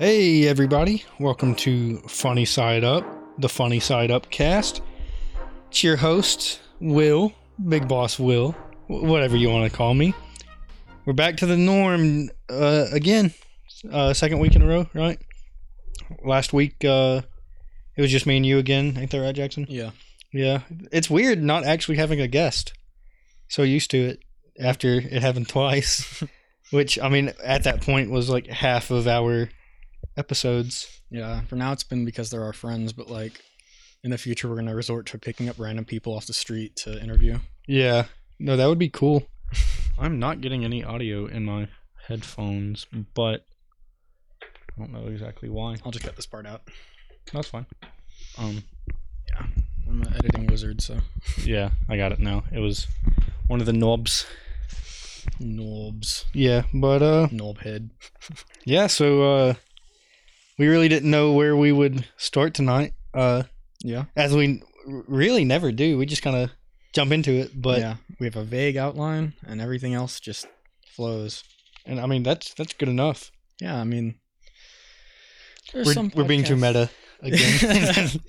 Hey everybody, welcome to Funny Side Up, the Funny Side Up cast. It's your host, Will, Big Boss Will, whatever you want to call me. We're back to the norm again, second week in a row, right? Last week, it was just me and you again, ain't that right, Jackson? Yeah. It's weird not actually having a guest. So used to it after it happened twice, which, I mean, at that point was like half of our episodes. Yeah, for now it's been because they're our friends, but like in the future we're going to resort to picking up random people off the street to interview. Yeah, no, that would be cool. I'm not getting any audio in my headphones, but I don't know exactly why. I'll just cut this part out. That's fine. Yeah, I'm an editing wizard, so. Yeah, I got it now. It was one of the knobs. Yeah, but knob head. Yeah, so we really didn't know where we would start tonight. Yeah. As we really never do. We just kind of jump into it, but yeah, we have a vague outline and everything else just flows. And I mean, that's good enough. Yeah, I mean, we're being too meta again.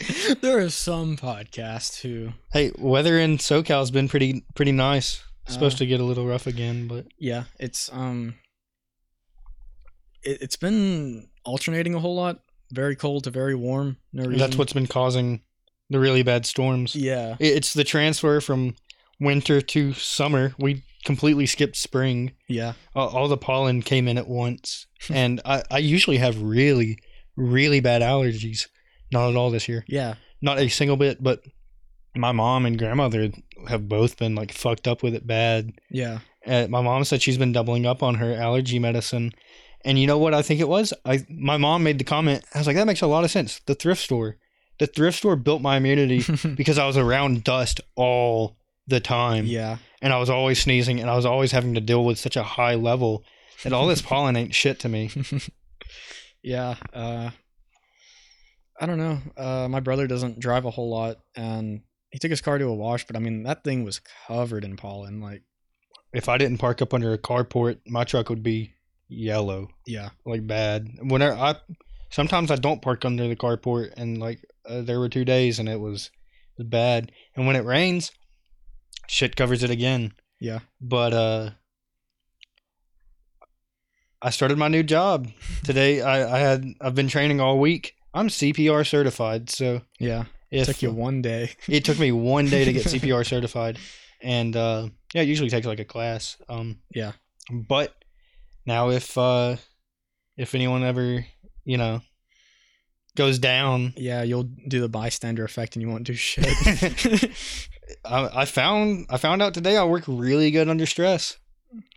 There are some podcasts who... Hey, weather in SoCal's been pretty nice. It's supposed to get a little rough again, but... Yeah, it's been alternating a whole lot. Very cold to very warm. No reason. That's what's been causing the really bad storms. Yeah. It's the transfer from winter to summer. We completely skipped spring. Yeah. All the pollen came in at once. And I usually have really... really bad allergies. Not at all this year. Yeah. Not a single bit, but my mom and grandmother have both been like fucked up with it bad. Yeah. My mom said she's been doubling up on her allergy medicine. And you know what I think it was? My mom made the comment. I was like, that makes a lot of sense. The thrift store built my immunity because I was around dust all the time. Yeah. And I was always sneezing and I was always having to deal with such a high level that all this pollen ain't shit to me. Yeah, I don't know. My brother doesn't drive a whole lot, and he took his car to a wash, but I mean, that thing was covered in pollen. Like, if I didn't park up under a carport, my truck would be yellow. Yeah. Like, bad. Sometimes I don't park under the carport, and like, there were 2 days, and it was bad. And when it rains, shit covers it again. Yeah. But, I started my new job today. I've been training all week. I'm CPR certified, so yeah. It took you one day. It took me one day to get CPR certified, and yeah, it usually takes like a class. Yeah. But now, if anyone ever goes down, yeah, you'll do the bystander effect, and you won't do shit. I found out today I work really good under stress.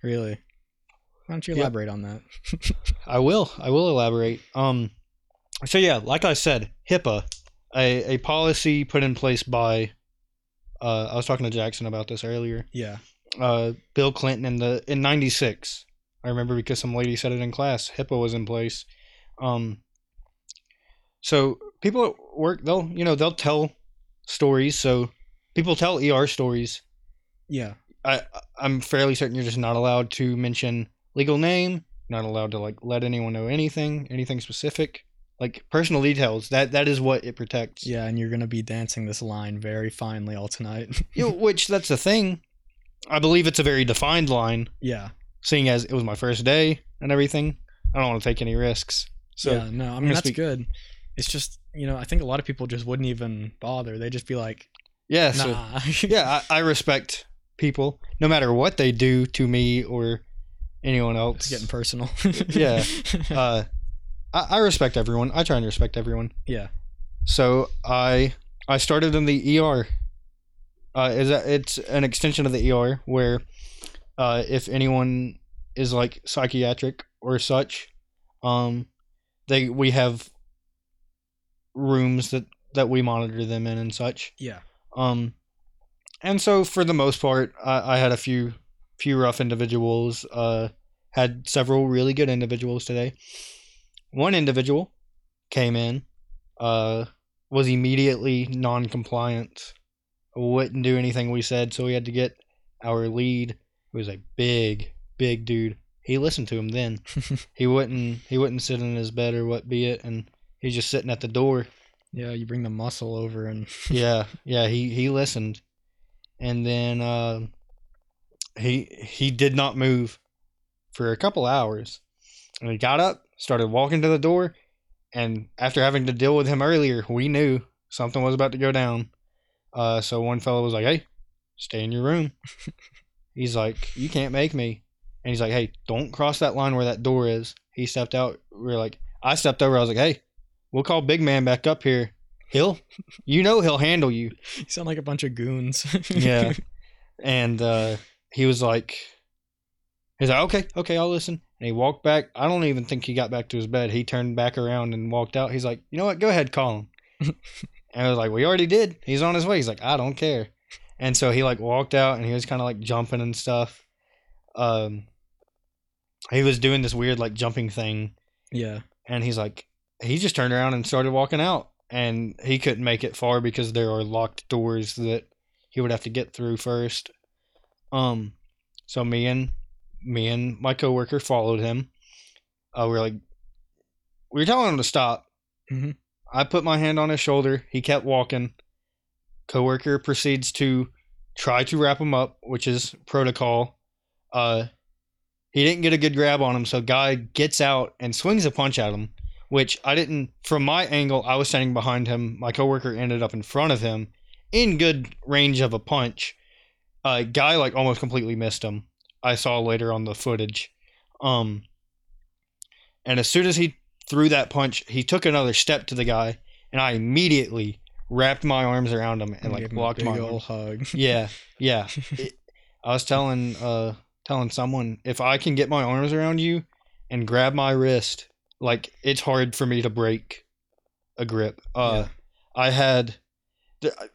Really. Why don't you elaborate on that? I will elaborate. So yeah, like I said, HIPAA, a policy put in place by, I was talking to Jackson about this earlier. Yeah. Bill Clinton in 96. I remember because some lady said it in class. HIPAA was in place. So people at work, they'll tell stories. So people tell ER stories. Yeah. I'm fairly certain you're just not allowed to mention legal name, not allowed to like let anyone know anything specific, like personal details. That is what it protects. Yeah, and you're gonna be dancing this line very finely all tonight. Which that's the thing. I believe it's a very defined line. Yeah. Seeing as it was my first day and everything, I don't want to take any risks. So yeah, no, I mean that's good. It's just I think a lot of people just wouldn't even bother. They'd just be like, yeah, nah. So, yeah, I respect people no matter what they do to me or anyone else. It's getting personal. Yeah. I respect everyone. I try and respect everyone. Yeah. So I started in the ER. It's an extension of the ER where if anyone is like psychiatric or such, we have rooms that we monitor them in and such. Yeah. And so for the most part, I had a few rough individuals, had several really good individuals today. One individual came in, was immediately non-compliant, wouldn't do anything we said, so we had to get our lead, who was a big dude. he listened to him then. he wouldn't sit in his bed or what be it, and he's just sitting at the door. Yeah, you bring the muscle over and yeah, he listened. And then he did not move for a couple hours. And he got up, started walking to the door, and after having to deal with him earlier, we knew something was about to go down. So one fellow was like, "Hey, stay in your room." He's like, "You can't make me." And he's like, "Hey, don't cross that line where that door is." He stepped out. I stepped over. I was like, "Hey, we'll call Big Man back up here. He'll handle you." You sound like a bunch of goons. Yeah. And he's like, okay, I'll listen. And he walked back. I don't even think he got back to his bed. He turned back around and walked out. He's like, "You know what? Go ahead, call him." And I was like, "We already did. He's on his way." He's like, "I don't care." And so he like walked out and he was kind of like jumping and stuff. He was doing this weird like jumping thing. Yeah. And he's like, he just turned around and started walking out, and he couldn't make it far because there are locked doors that he would have to get through first. So me and my coworker followed him. We were telling him to stop. Mm-hmm. I put my hand on his shoulder. He kept walking. Coworker proceeds to try to wrap him up, which is protocol. He didn't get a good grab on him, so guy gets out and swings a punch at him, which I didn't. From my angle, I was standing behind him. My coworker ended up in front of him in good range of a punch. Guy like almost completely missed him. I saw later on the footage. And as soon as he threw that punch, he took another step to the guy, and I immediately wrapped my arms around him and like blocked my old hug. Yeah. I was telling someone, if I can get my arms around you and grab my wrist, like it's hard for me to break a grip. I had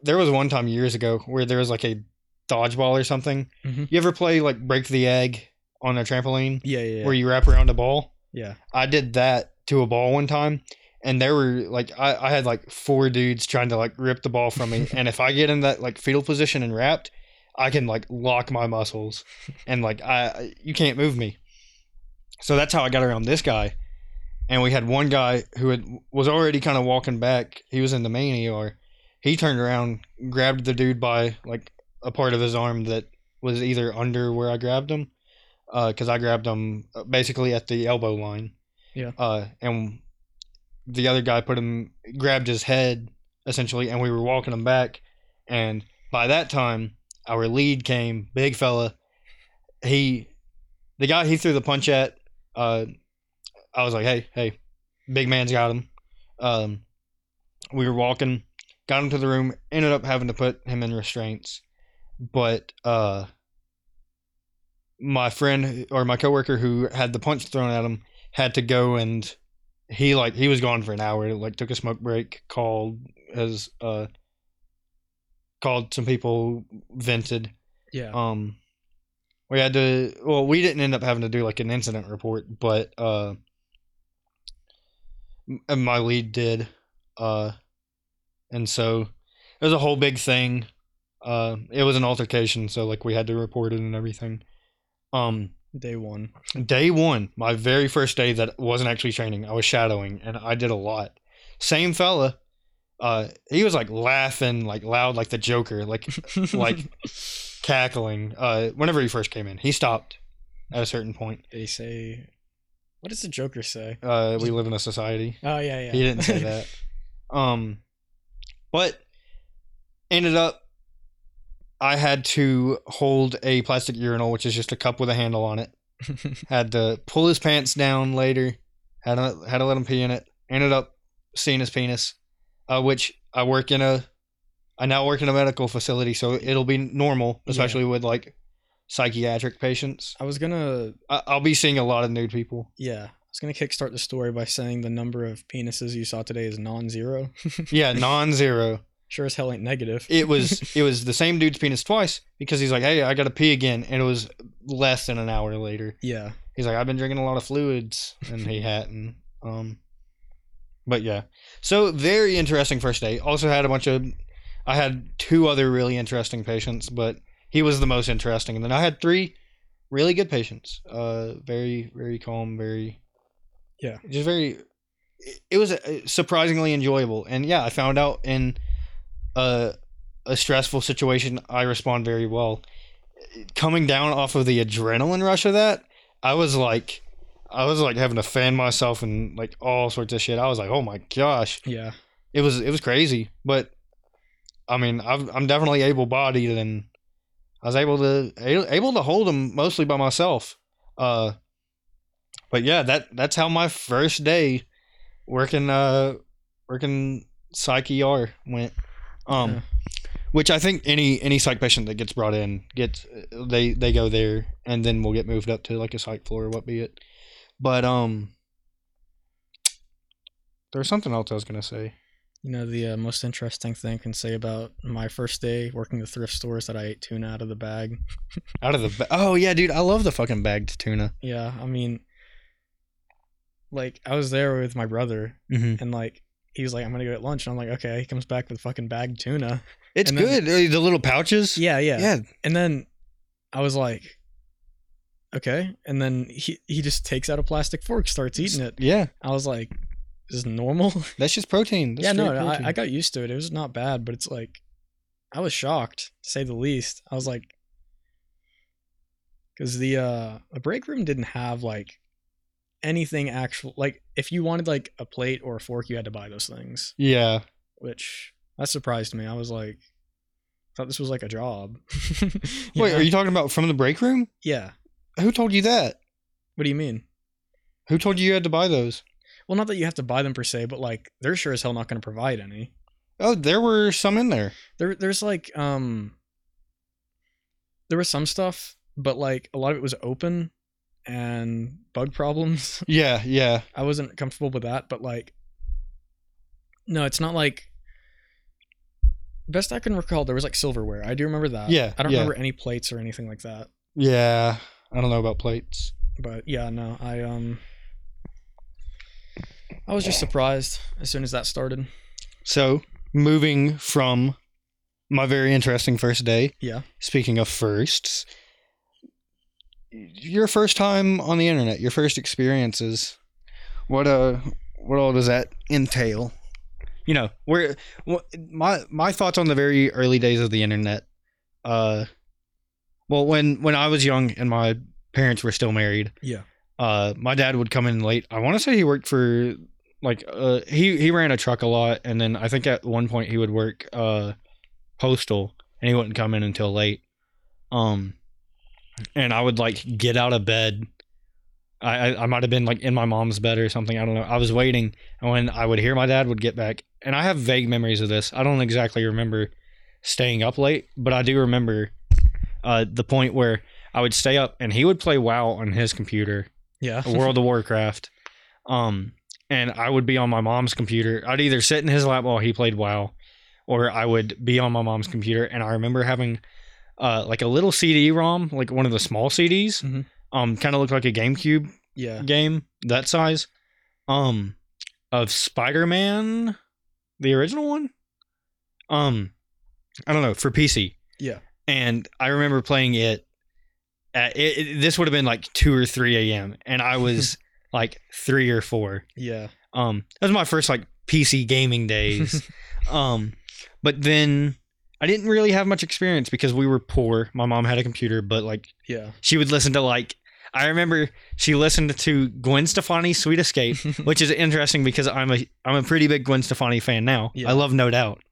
there was one time years ago where there was like a dodgeball or something. Mm-hmm. You ever play like break the egg on a trampoline? Yeah. Where you wrap around a ball. Yeah. I did that to a ball one time. And there were, like, I had, like, four dudes trying to, like, rip the ball from me. And if I get in that, like, fetal position and wrapped, I can, like, lock my muscles. And, like, you can't move me. So that's how I got around this guy. And we had one guy who was already kind of walking back. He was in the main ER. He turned around, grabbed the dude by, like, a part of his arm that was either under where I grabbed him. Because I grabbed him basically at the elbow line. Yeah. And the other guy grabbed his head essentially, and we were walking him back. And by that time, our lead came, big fella. The guy he threw the punch at, I was like, hey, big man's got him. We were walking, got him to the room, ended up having to put him in restraints. But my friend or my coworker who had the punch thrown at him had to go, and he was gone for an hour, like took a smoke break, called some people, vented. Yeah. We didn't end up having to do like an incident report, but my lead did. And so it was a whole big thing. It was an altercation, so like we had to report it and everything. Day one, my very first day that wasn't actually training. I was shadowing, and I did a lot. Same fella, he was like laughing like loud, like the Joker, like like cackling. Whenever he first came in, he stopped at a certain point. They say, "What does the Joker say?" We live in a society. Oh yeah. He didn't say that. But ended up, I had to hold a plastic urinal, which is just a cup with a handle on it. Had to pull his pants down later. Had to let him pee in it. Ended up seeing his penis, which I now work in a medical facility, so it'll be normal, especially with like psychiatric patients. I'll be seeing a lot of nude people. Yeah. I was going to kickstart the story by saying the number of penises you saw today is non-zero. Yeah, non-zero. Sure as hell ain't negative. It was the same dude's penis twice, because he's like, "Hey, I gotta pee again," and it was less than an hour later. Yeah. He's like, "I've been drinking a lot of fluids," and he hadn't. But yeah. So very interesting first day. Also had I had two other really interesting patients, but he was the most interesting. And then I had three really good patience. Very, very calm, very, yeah, just very, it was surprisingly enjoyable. And yeah, I found out in a stressful situation, I respond very well. Coming down off of the adrenaline rush of that, I was like having to fan myself and like all sorts of shit. I was like, oh my gosh. Yeah. It was crazy, but I mean, I'm definitely able-bodied, and I was able to hold them mostly by myself. But yeah, that's how my first day working psych ER went. Yeah. Which I think any psych patient that gets brought in gets, they go there, and then we'll get moved up to like a psych floor or what be it. But there's something else I was gonna say. You know, the most interesting thing I can say about my first day working the thrift store is that I ate tuna out of the bag. Oh, yeah, dude. I love the fucking bagged tuna. Yeah. I mean, like, I was there with my brother, mm-hmm. and, like, he was like, I'm going to go at lunch. And I'm like, okay. He comes back with fucking bagged tuna. It's good. The little pouches. Yeah, yeah. Yeah. And then I was like, okay. And then he just takes out a plastic fork, starts eating it. Yeah. I was like, is normal. That's just protein. That's protein. I got used to it. It was not bad, but it's like, I was shocked, to say the least. I was like, because the break room didn't have like anything actual. Like if you wanted like a plate or a fork, you had to buy those things. Yeah. Which that surprised me. I was like, I thought this was like a job. Wait, are you talking about from the break room? Yeah. Who told you that? What do you mean? Who told you had to buy those? Well, not that you have to buy them per se, but like they're sure as hell not going to provide any. Oh, there were some in there. There's like there was some stuff, but like a lot of it was open and bug problems. Yeah, yeah. I wasn't comfortable with that, but like no, it's not like best I can recall. There was like silverware. I do remember that. Yeah, I don't remember any plates or anything like that. Yeah, I don't know about plates, but yeah, no, I was just surprised as soon as that started. So, moving from my very interesting first day. Yeah. Speaking of firsts, your first time on the internet, your first experiences, what all does that entail? You know, my thoughts on the very early days of the internet. Well, when I was young and my parents were still married. Yeah. My dad would come in late. I want to say he worked for, like, he ran a truck a lot, and then I think at one point he would work postal, and he wouldn't come in until late. And I would, like, get out of bed. I might have been, like, in my mom's bed or something. I don't know. I was waiting, and when I would hear my dad would get back, and I have vague memories of this. I don't exactly remember staying up late, but I do remember the point where I would stay up, and he would play WoW on his computer. Yeah. World of Warcraft. And I would be on my mom's computer. I'd either sit in his lap while he played WoW, or I would be on my mom's computer. And I remember having like a little CD-ROM, like one of the small CDs. Mm-hmm. Kind of looked like a GameCube game, that size. Of Spider-Man, the original one? I don't know, for PC. Yeah. And I remember playing it. This would have been like 2 or 3 a.m. and I was like 3 or 4. Yeah. That was my first like PC gaming days. But then I didn't really have much experience because we were poor. My mom had a computer, but like she would listen to like, I remember she listened to Gwen Stefani's Sweet Escape, which is interesting because I'm a pretty big Gwen Stefani fan now. Yeah. I love No Doubt.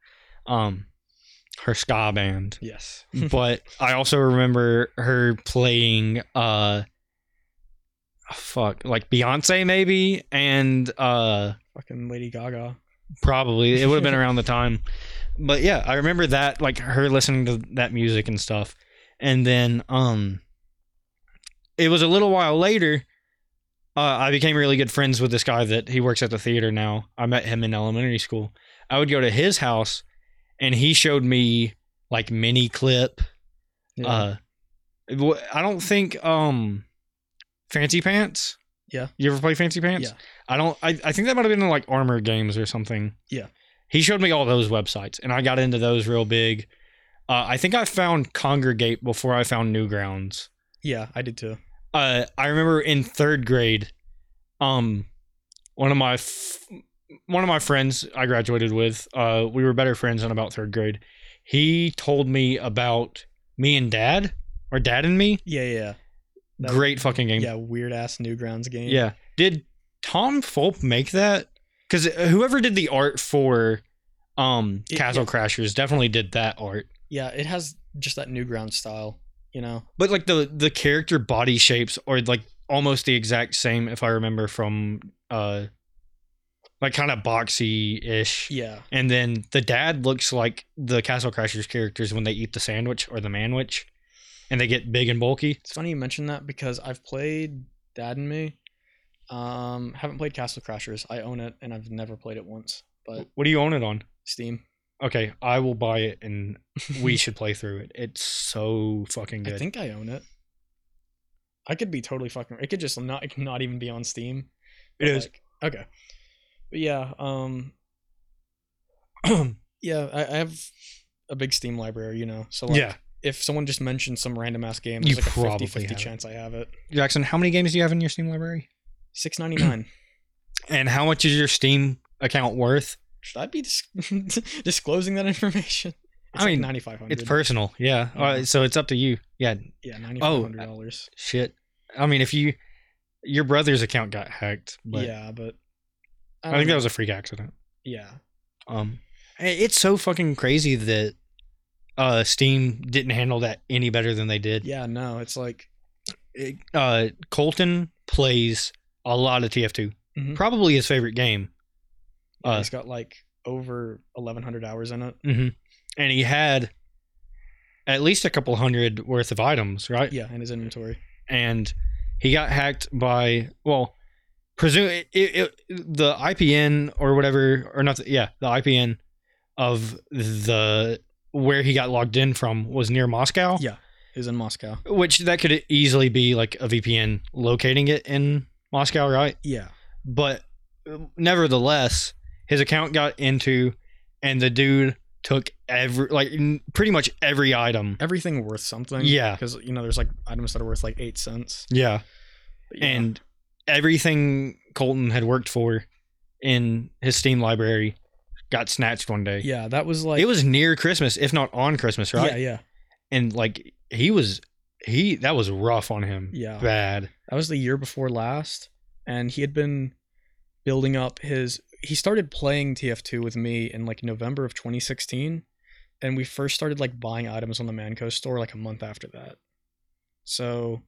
Her ska band. Yes. But I also remember her playing like Beyonce maybe, and fucking Lady Gaga. Probably. It would have been around the time. But yeah, I remember that, like her listening to that music and stuff. And then it was a little while later, I became really good friends with this guy that he works at the theater now. I met him in elementary school. I would go to his house, and he showed me like Mini Clip. Yeah. I don't think Fancy Pants. Yeah. You ever play Fancy Pants? Yeah. I think that might have been in like Armor Games or something. Yeah. He showed me all those websites, and I got into those real big. I think I found Kongregate before I found Newgrounds. Yeah, I did too. I remember in third grade, one of my friends I graduated with, we were better friends in about third grade. He told me about Me and Dad, or Dad and Me. Yeah, yeah. That great fucking game. Yeah, weird ass Newgrounds game. Yeah. Did Tom Fulp make that? Because whoever did the art for Castle Crashers definitely did that art. Yeah, it has just that Newgrounds style, you know. But like the character body shapes are like almost the exact same, if I remember, from like kind of boxy-ish. Yeah. And then the dad looks like the Castle Crashers characters when they eat the sandwich or the manwich, and they get big and bulky. It's funny you mention that because I've played Dad and Me. Haven't played Castle Crashers. I own it and I've never played it once. But what do you own it on? Steam. Okay, I will buy it and we should play through it. It's so fucking good. I think I own it. I could be totally fucking. It could just not even be on Steam. It is. Like, okay. But yeah, yeah, I have a big Steam library, you know. So like, yeah. If someone just mentions some random ass game, there's like a 50-50 chance I have it. Jackson, how many games do you have in your Steam library? $6.99. And how much is your Steam account worth? Should I be disclosing that information? It's, I mean, like $9,500. It's personal, yeah. Mm-hmm. So it's up to you. Yeah. Yeah, $9,500. Oh, shit. I mean, if your brother's account got hacked, but yeah, but I think that was a freak accident. Yeah. It's so fucking crazy that Steam didn't handle that any better than they did. Yeah, no, it's like Colton plays a lot of TF2. Mm-hmm. Probably his favorite game. He's got like over 1,100 hours in it. Mm-hmm. And he had at least a couple hundred worth of items, right? Yeah, in his inventory. And he got hacked by, well, the IPN or whatever, or not. Yeah, the IPN of where he got logged in from was near Moscow. Yeah, it was in Moscow. Which that could easily be like a VPN locating it in Moscow, right? Yeah. But nevertheless, his account got into, and the dude took pretty much every item. Everything worth something. Yeah. Because, you know, there's like items that are worth like 8 cents. Yeah. But, yeah. And everything Colton had worked for in his Steam library got snatched one day. Yeah, that was like... It was near Christmas, if not on Christmas, right? Yeah, yeah. And like, that was rough on him. Yeah. Bad. That was the year before last, and he had been building up his... He started playing TF2 with me in like November of 2016, and we first started like buying items on the Manco store like a month after that. So...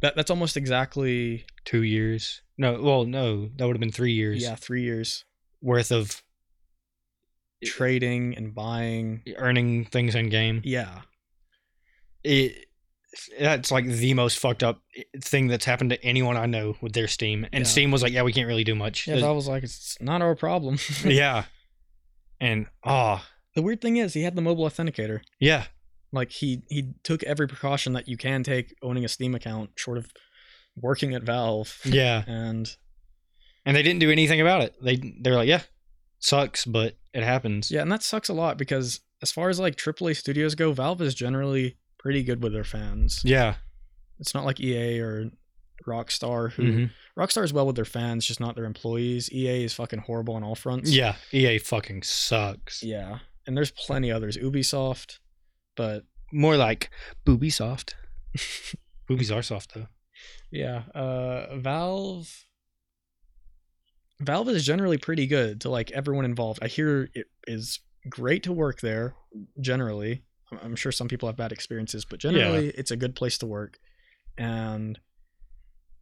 That's almost exactly 2 years. No, well, no, that would have been 3 years. Yeah, 3 years worth of trading and buying, earning things in game. Yeah, that's like the most fucked up thing that's happened to anyone I know with their Steam. And yeah. Steam was like, "Yeah, we can't really do much." Yeah, I was like, "It's not our problem." Yeah, and the weird thing is, he had the mobile authenticator. Yeah. Like, he took every precaution that you can take owning a Steam account, short of working at Valve. Yeah. And they didn't do anything about it. They're like, yeah, sucks, but it happens. Yeah, and that sucks a lot because as far as, like, AAA studios go, Valve is generally pretty good with their fans. Yeah. It's not like EA or Rockstar, who... Mm-hmm. Rockstar is well with their fans, just not their employees. EA is fucking horrible on all fronts. Yeah, EA fucking sucks. Yeah, and there's plenty others. Ubisoft... But more like booby soft. Boobies are soft though. Yeah. Valve is generally pretty good to like everyone involved. I hear it is great to work there. Generally, I'm sure some people have bad experiences, but generally It's a good place to work, and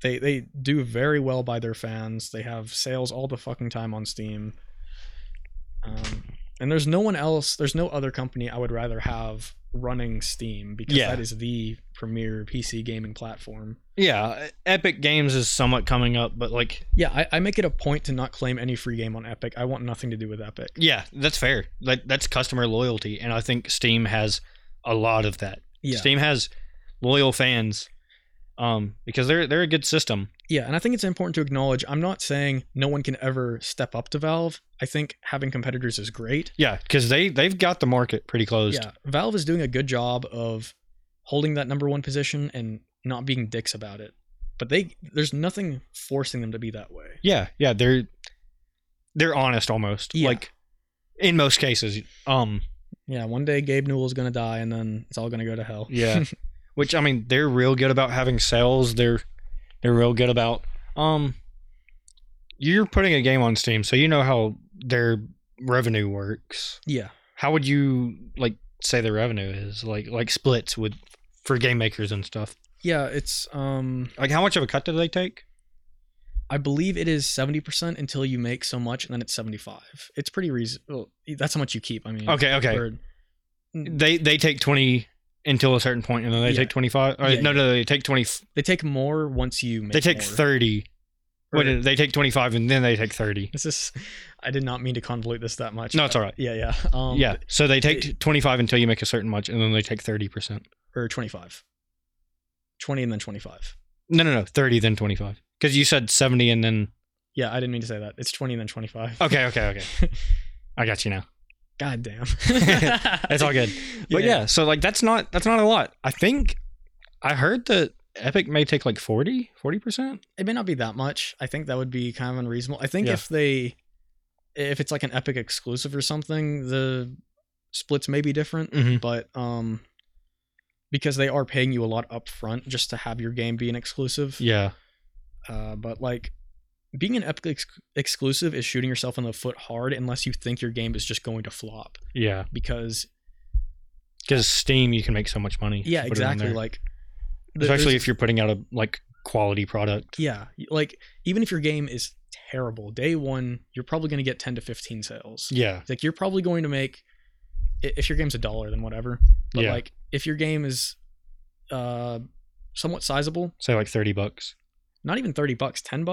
they do very well by their fans. They have sales all the fucking time on Steam. And there's no one else, there's no other company I would rather have running Steam because that is the premier PC gaming platform. Yeah, Epic Games is somewhat coming up, but like... Yeah, I make it a point to not claim any free game on Epic. I want nothing to do with Epic. Yeah, that's fair. Like, that's customer loyalty, and I think Steam has a lot of that. Yeah. Steam has loyal fans because they're a good system. Yeah, and I think it's important to acknowledge, I'm not saying no one can ever step up to Valve. I think having competitors is great. Yeah, because they've got the market pretty closed. Yeah, Valve is doing a good job of holding that number one position and not being dicks about it. But there's nothing forcing them to be that way. Yeah, they're honest almost. Yeah. Like in most cases. Yeah, one day Gabe Newell's gonna die and then it's all gonna go to hell. Yeah. Which, I mean, they're real good about having sales. They're real good about you're putting a game on Steam, so you know how their revenue works. Yeah. How would you say their revenue is? Like splits for game makers and stuff. Yeah, it's how much of a cut do they take? I believe it is 70% until you make so much, and then it's 75%. It's pretty reasonable. That's how much you keep. I mean, okay. They take 20 until a certain point, and then they take 25. They take 20. They take more once you make. They take more. 30. Wait, they take 25 and then they take 30. I did not mean to convolute this that much. No, it's all right. Yeah. So they take 25 until you make a certain much, and then they take 30%. Or 25. 20 and then 25. No, 30 then 25. Because you said 70 and then... Yeah, I didn't mean to say that. It's 20 and then 25. Okay. I got you now. God damn. It's all good. But so that's not a lot. I think I heard that Epic may take 40%. It may not be that much. I think that would be kind of unreasonable. I think if it's an Epic exclusive or something, the splits may be different, but because they are paying you a lot up front just to have your game be an exclusive. Yeah. But being an Epic exclusive is shooting yourself in the foot hard unless you think your game is just going to flop. Yeah. Because Steam, you can make so much money. Yeah, exactly. Especially if you're putting out a quality product. Yeah, even if your game is terrible, day one you're probably going to get 10 to 15 sales. Yeah, you're probably going to make, if your game's $1, then whatever. But if your game is somewhat sizable, say $30, not even $30, $10.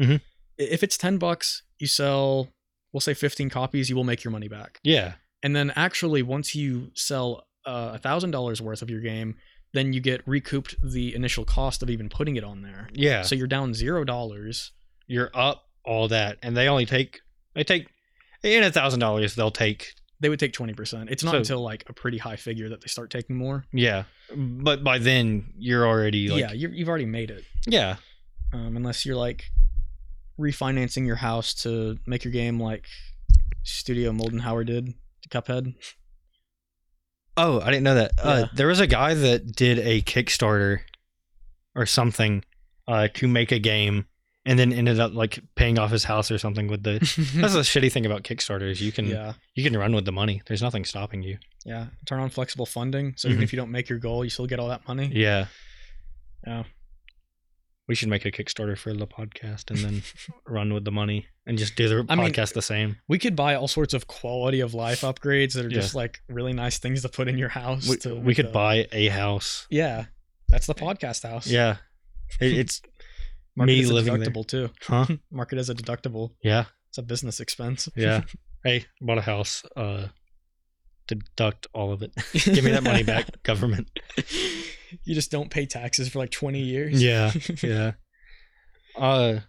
Mm-hmm. If it's $10, you sell, we'll say 15 copies, you will make your money back. Yeah, and then actually once you sell $1,000 worth of your game, then you get recouped the initial cost of even putting it on there. Yeah. So you're down $0. You're up all that, and they only take in $1,000. They would take 20%. It's not until a pretty high figure that they start taking more. Yeah, but by then you're already you've already made it. Yeah. Unless you're refinancing your house to make your game like Studio Moldenhauer did to Cuphead. Oh, I didn't know that. Yeah. There was a guy that did a Kickstarter or something to make a game, and then ended up paying off his house or something with the. That's the shitty thing about Kickstarters. You can run with the money. There's nothing stopping you. Yeah, turn on flexible funding. So even if you don't make your goal, you still get all that money. Yeah. Yeah. We should make a Kickstarter for the podcast and then run with the money and just do the podcast the same. We could buy all sorts of quality of life upgrades that are just really nice things to put in your house. We could buy a house. Yeah. That's the podcast house. Yeah. It's me living there. Market as a deductible too. Huh? Market as a deductible. Yeah. It's a business expense. Yeah. Hey, bought a house. Deduct all of it. Give me that money back, government. You just don't pay taxes for 20 years. Yeah. So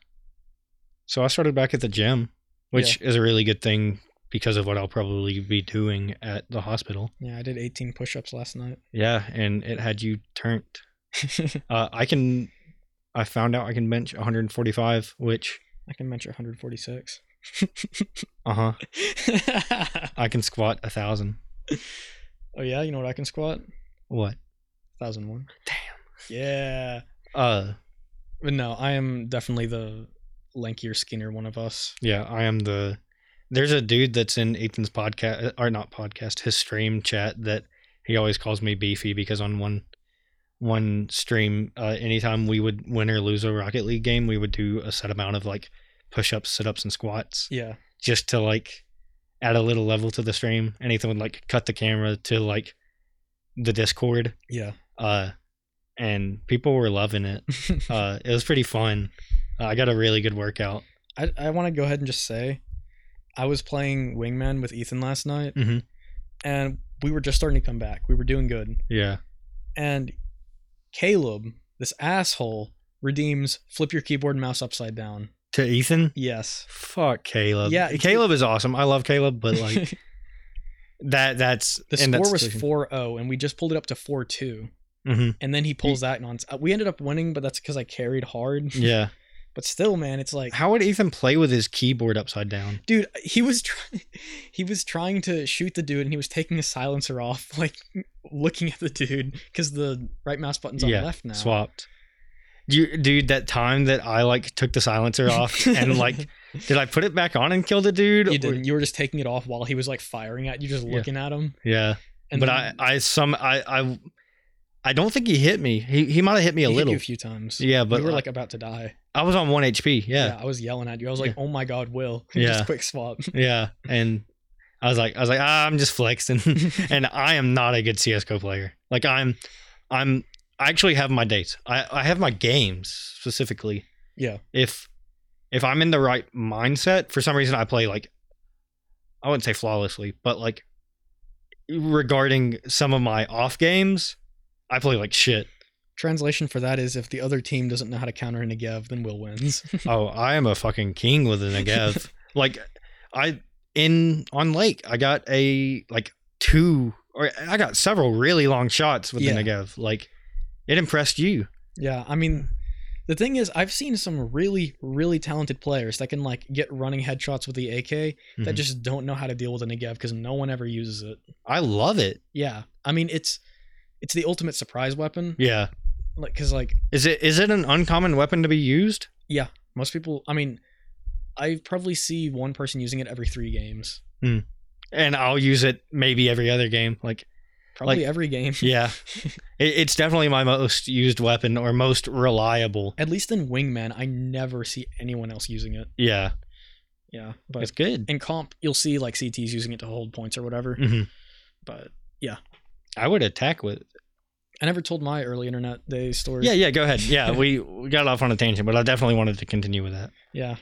I started back at the gym, which is a really good thing because of what I'll probably be doing at the hospital. Yeah, I did 18 push-ups last night. Yeah, and it had you turned. I found out I can bench 145, which... I can bench 146. I can squat 1,000. Oh, yeah? You know what I can squat? What? 1,001. Damn. Yeah. But no, I am definitely the lankier, skinnier one of us. Yeah, I am the... There's a dude that's in Ethan's podcast, or not podcast, his stream chat, that he always calls me beefy because on one stream, anytime we would win or lose a Rocket League game, we would do a set amount of push-ups, sit-ups, and squats. Yeah. Just to add a little level to the stream. And Ethan would cut the camera to the Discord. Yeah. And people were loving it. It was pretty fun. I got a really good workout. I want to go ahead and just say, I was playing Wingman with Ethan last night, and we were just starting to come back. We were doing good. Yeah. And Caleb, this asshole, redeems flip your keyboard and mouse upside down. To Ethan? Yes. Fuck Caleb. Yeah. Caleb is awesome. I love Caleb, but that's... The score was 4-0, and we just pulled it up to 4-2. Mm-hmm. And then he pulls that nonsense. We ended up winning, but that's because I carried hard. Yeah. But still, man, it's like, how would Ethan play with his keyboard upside down? Dude, he was trying to shoot the dude, and he was taking the silencer off, like looking at the dude because the right mouse button's on the left now. Swapped. Dude, that time that I like took the silencer off and like, did I put it back on and kill the dude? You didn't. You were just taking it off while he was like firing at you, just looking at him. Yeah. And but then, I don't think he hit me. He might have hit me a little. Hit you a few times. Yeah, but we were like about to die. I was on 1 HP. Yeah. Yeah, I was yelling at you. I was like, "Oh my god, Will!" Just quick swap. Yeah, and I was like, I'm just flexing, and I am not a good CS:GO player. Like I actually have my dates. I have my games specifically. Yeah. If I'm in the right mindset, for some reason I play like, I wouldn't say flawlessly, but like regarding some of my off games, I play like shit. Translation for that is if the other team doesn't know how to counter a Negev, then Will wins. Oh, I am a fucking king with a Negev. Like on Lake, I got several really long shots with the Negev. Like it impressed you. Yeah, I mean, the thing is, I've seen some really, really talented players that can like get running headshots with the AK that just don't know how to deal with a Negev because no one ever uses it. I love it. Yeah, I mean it's the ultimate surprise weapon. Yeah. Like, cause like, is it an uncommon weapon to be used? Yeah. Most people, I mean, I probably see one person using it every 3 games. Mm. And I'll use it maybe every other game. Like probably every game. Yeah. It's definitely my most used weapon or most reliable. At least in Wingman, I never see anyone else using it. Yeah. Yeah. But it's good. In comp, you'll see like CTs using it to hold points or whatever. Mm-hmm. But yeah. I would attack with it. I never told my early internet day story. Yeah, go ahead. Yeah, we got off on a tangent, but I definitely wanted to continue with that. Yeah.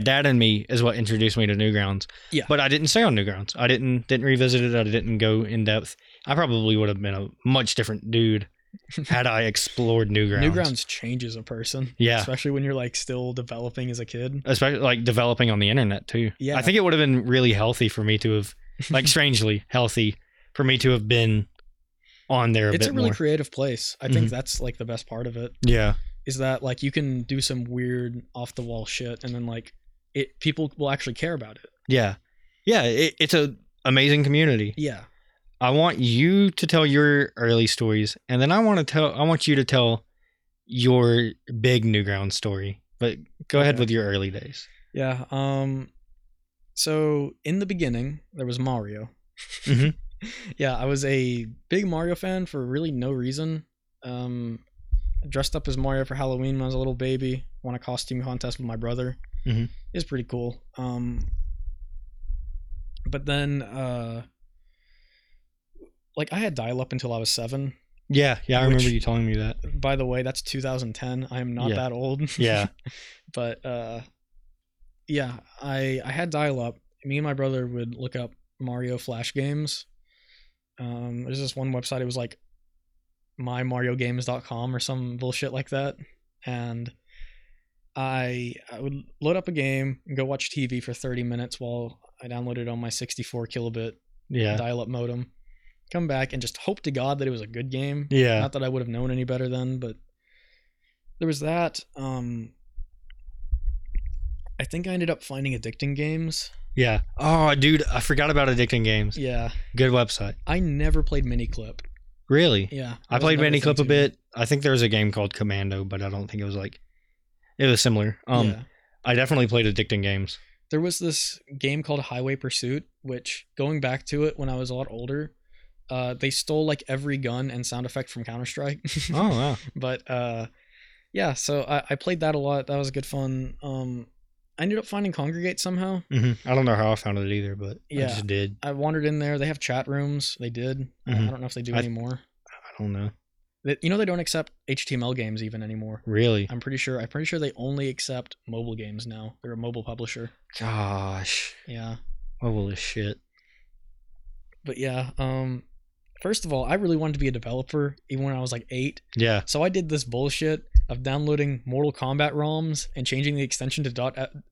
Dad and Me is what introduced me to Newgrounds. Yeah. But I didn't stay on Newgrounds. I didn't revisit it. I didn't go in depth. I probably would have been a much different dude had I explored Newgrounds. Newgrounds changes a person. Yeah. Especially when you're like still developing as a kid. Especially like developing on the internet too. Yeah. I think it would have been really healthy for me to have, like strangely healthy, for me to have been on there a bit more. It's a really creative place. I think that's like the best part of it. Yeah. Is that like you can do some weird off the wall shit and then like people will actually care about it. Yeah. Yeah. It's an amazing community. Yeah. I want you to tell your early stories and then I want you to tell your big Newgrounds story, but go ahead with your early days. Yeah. So in the beginning there was Mario. Mm-hmm. Yeah, I was a big Mario fan for really no reason. I dressed up as Mario for Halloween when I was a little baby. Won a costume contest with my brother. Mm-hmm. It was pretty cool. But then, I had dial-up until I was 7. Yeah, I remember you telling me that. By the way, that's 2010. I am not that old. Yeah. But, I had dial-up. Me and my brother would look up Mario Flash games. There's this one website, it was like mymariogames.com or some bullshit like that, and I would load up a game and go watch TV for 30 minutes while I downloaded on my 64 kilobit dial-up modem, come back and just hope to god that it was a good game. Not that I would have known any better then, but there was that. I think I ended up finding Addicting Games. Yeah. Oh, dude, I forgot about Addicting Games. Yeah. Good website. I never played Mini Clip. Really? Yeah. I played Mini Clip a bit. I think there was a game called Commando, but I don't think it was similar. I definitely played Addicting Games. There was this game called Highway Pursuit, which going back to it when I was a lot older, they stole like every gun and sound effect from Counter-Strike. Oh, wow. But so I played that a lot. That was good fun. I ended up finding Kongregate somehow. Mm-hmm. I don't know how I found it either, but I just did. I wandered in there. They have chat rooms. They did. Mm-hmm. I don't know if they do anymore. I don't know. They don't accept HTML games even anymore. Really? I'm pretty sure they only accept mobile games now. They're a mobile publisher. Gosh. Yeah. Mobile is shit. But yeah, First of all, I really wanted to be a developer even when I was like 8. Yeah. So I did this bullshit of downloading Mortal Kombat ROMs and changing the extension to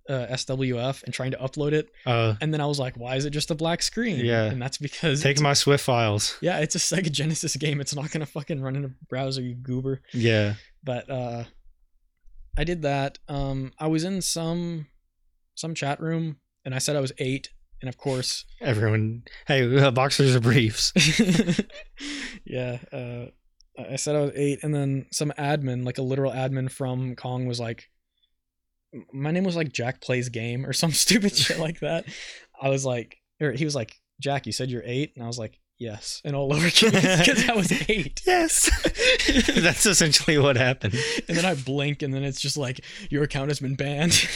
.swf and trying to upload it. And then I was like, why is it just a black screen? Yeah. And that's because... Take my Swift files. Yeah, it's a Sega Genesis game. It's not going to fucking run in a browser, you goober. Yeah. But I did that. I was in some chat room and I said I was 8. And of course, everyone, hey, boxers or briefs. Yeah. I said I was 8. And then some admin, like a literal admin from Kong, was like, my name was like Jack Plays Game or some stupid shit like that. I was like, or he was like, Jack, you said you're 8. And I was like, yes. In all lowercase, because I was 8. Yes. That's essentially what happened. And then I blink and then it's just like, your account has been banned.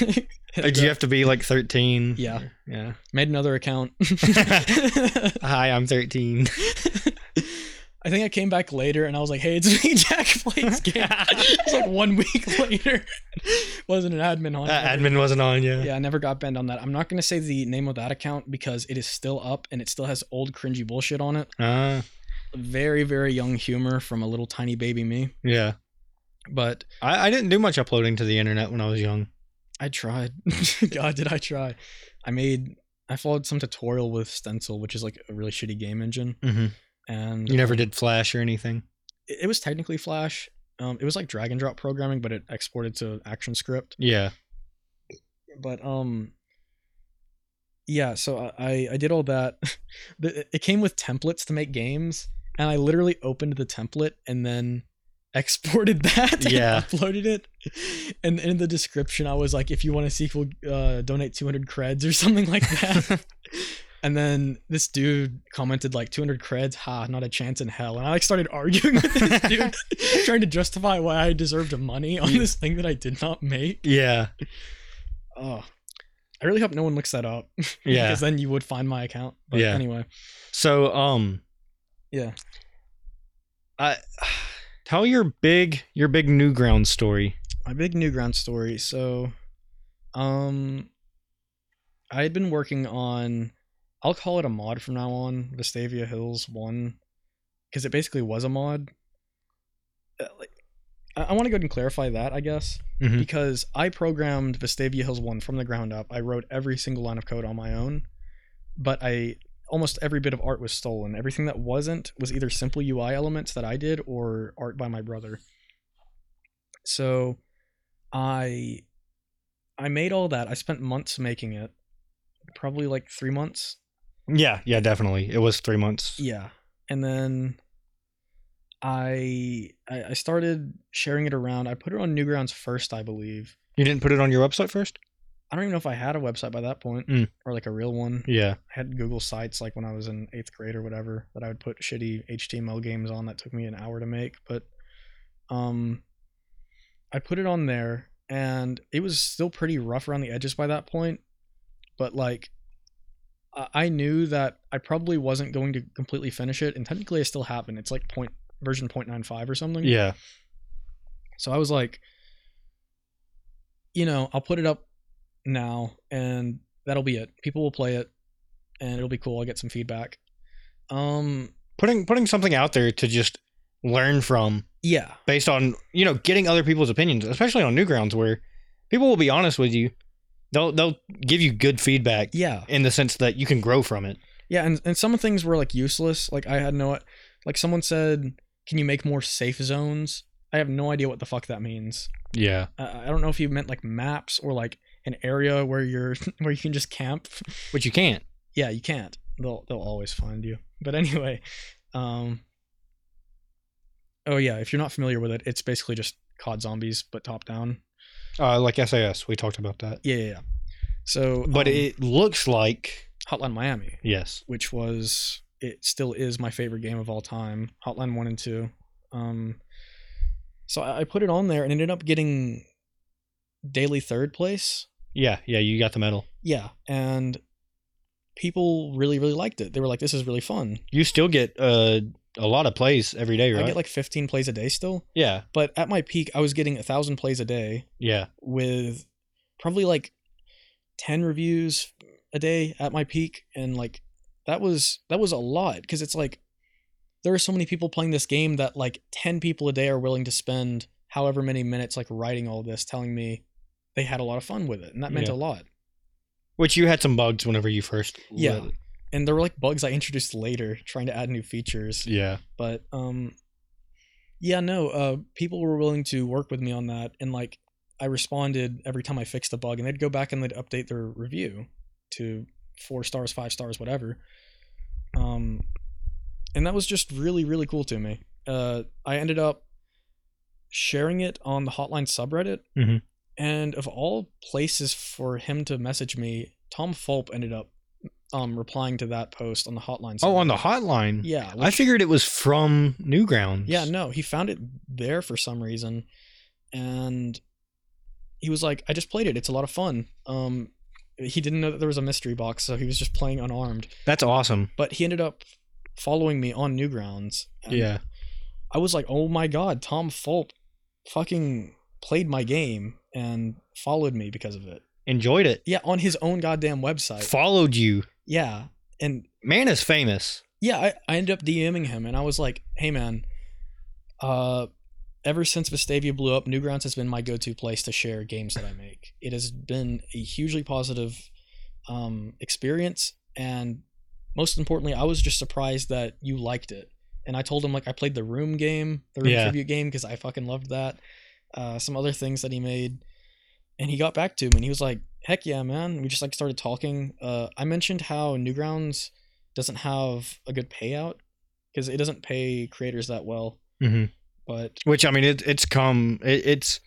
You have to be like 13? Yeah. Yeah. Made another account. Hi, I'm 13. I think I came back later and I was like, hey, it's me, Jack Plays Game. It's like 1 week later. Wasn't an admin on that. Admin wasn't on, yeah. Yeah, I never got banned on that. I'm not going to say the name of that account because it is still up and it still has old cringy bullshit on it. Very, very young humor from a little tiny baby me. Yeah. But I didn't do much uploading to the internet when I was young. I tried. God, did I try. I followed some tutorial with Stencil, which is like a really shitty game engine. Mm-hmm. And you never did Flash or anything? It was technically Flash. It was like drag and drop programming, but it exported to ActionScript. Yeah. But yeah, so I did all that. It came with templates to make games, and I literally opened the template and then exported that and uploaded it. And in the description, I was like, if you want a sequel, donate 200 creds or something like that. And then this dude commented like 200 creds, ha, not a chance in hell. And I like started arguing with this dude, trying to justify why I deserved money on this thing that I did not make. Yeah. Oh, I really hope no one looks that up. Yeah. Because then you would find my account. But yeah. Anyway. So, yeah. Tell your big Newgrounds story. My big Newgrounds story. So, I had been working on, I'll call it a mod from now on, Vestavia Hills 1, because it basically was a mod. I want to go ahead and clarify that, I guess, because I programmed Vestavia Hills 1 from the ground up. I wrote every single line of code on my own, but almost every bit of art was stolen. Everything that wasn't was either simple UI elements that I did or art by my brother. So I made all that. I spent months making it, probably like 3 months. Yeah, definitely. It was 3 months. Yeah. And then I started sharing it around. I put it on Newgrounds first, I believe. You didn't put it on your website first? I don't even know if I had a website by that point, or like a real one. Yeah. I had Google Sites like when I was in 8th grade or whatever that I would put shitty HTML games on that took me an hour to make, but I put it on there and it was still pretty rough around the edges by that point, but like I knew that I probably wasn't going to completely finish it, and technically I still haven't. It's like version 0.95 or something. Yeah. So I was like, you know, I'll put it up now and that'll be it. People will play it and it'll be cool. I'll get some feedback. Putting something out there to just learn from. Yeah. Based on, you know, getting other people's opinions, especially on Newgrounds where people will be honest with you. They'll give you good feedback. Yeah. In the sense that you can grow from it. Yeah, and some things were like useless. Like I had no, like someone said, can you make more safe zones? I have no idea what the fuck that means. Yeah. I don't know if you meant like maps or like an area where where you can just camp. Which you can't. Yeah, you can't. They'll always find you. But anyway, oh yeah, if you're not familiar with it, it's basically just COD Zombies but top down. Like SAS, we talked about that. Yeah. So, but it looks like Hotline Miami. Yes, which it still is my favorite game of all time. Hotline 1 and 2. So I put it on there and ended up getting daily third place. Yeah, you got the medal. Yeah, and people really, really liked it. They were like, "This is really fun." You still get a lot of plays every day, right? I get like 15 plays a day still. Yeah. But at my peak, I was getting 1,000 plays a day. Yeah. With probably like 10 reviews a day at my peak. And like, that was a lot. Cause it's like, there are so many people playing this game that like 10 people a day are willing to spend however many minutes like writing all this, telling me they had a lot of fun with it. And that meant a lot. Which you had some bugs whenever you first. Yeah. And there were like bugs I introduced later trying to add new features. Yeah. But, people were willing to work with me on that. And like, I responded every time I fixed a bug, and they'd go back and they'd update their review to 4 stars, 5 stars, whatever. And that was just really, really cool to me. I ended up sharing it on the Hotline subreddit. Mm-hmm. And of all places for him to message me, Tom Fulp ended up replying to that post on the Hotline. Somewhere. Oh, on the Hotline? Yeah. I figured it was from Newgrounds. Yeah, no. He found it there for some reason. And he was like, I just played it. It's a lot of fun. He didn't know that there was a mystery box, so he was just playing unarmed. That's awesome. But he ended up following me on Newgrounds. Yeah. I was like, oh my God, Tom Fulp fucking played my game and followed me because of it. Enjoyed it. Yeah, on his own goddamn website. Followed you. Yeah. And man is famous. Yeah, I ended up DMing him and I was like, hey man, ever since Vestavia blew up, Newgrounds has been my go-to place to share games that I make. It has been a hugely positive experience, and most importantly, I was just surprised that you liked it. And I told him like I played the Room game, the Room tribute game, because I fucking loved that. Some other things that he made. And he got back to me and he was like, heck yeah, man. We just like started talking. I mentioned how Newgrounds doesn't have a good payout because it doesn't pay creators that well. Mm-hmm. But which, I mean, it's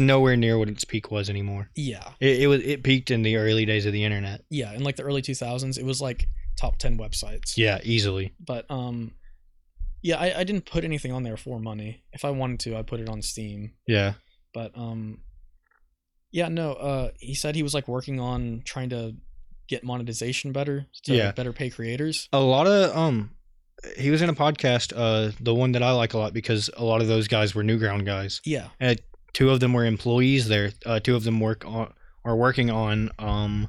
nowhere near what its peak was anymore. Yeah. It peaked in the early days of the internet. Yeah. In like the early 2000s, it was like top 10 websites. Yeah, easily. But, I didn't put anything on there for money. If I wanted to, I put it on Steam. Yeah. But, he said he was like working on trying to get monetization better to better pay creators. A lot of he was in a podcast, the one that I like a lot because a lot of those guys were Newground guys. Yeah. And two of them were employees there. Two of them are working on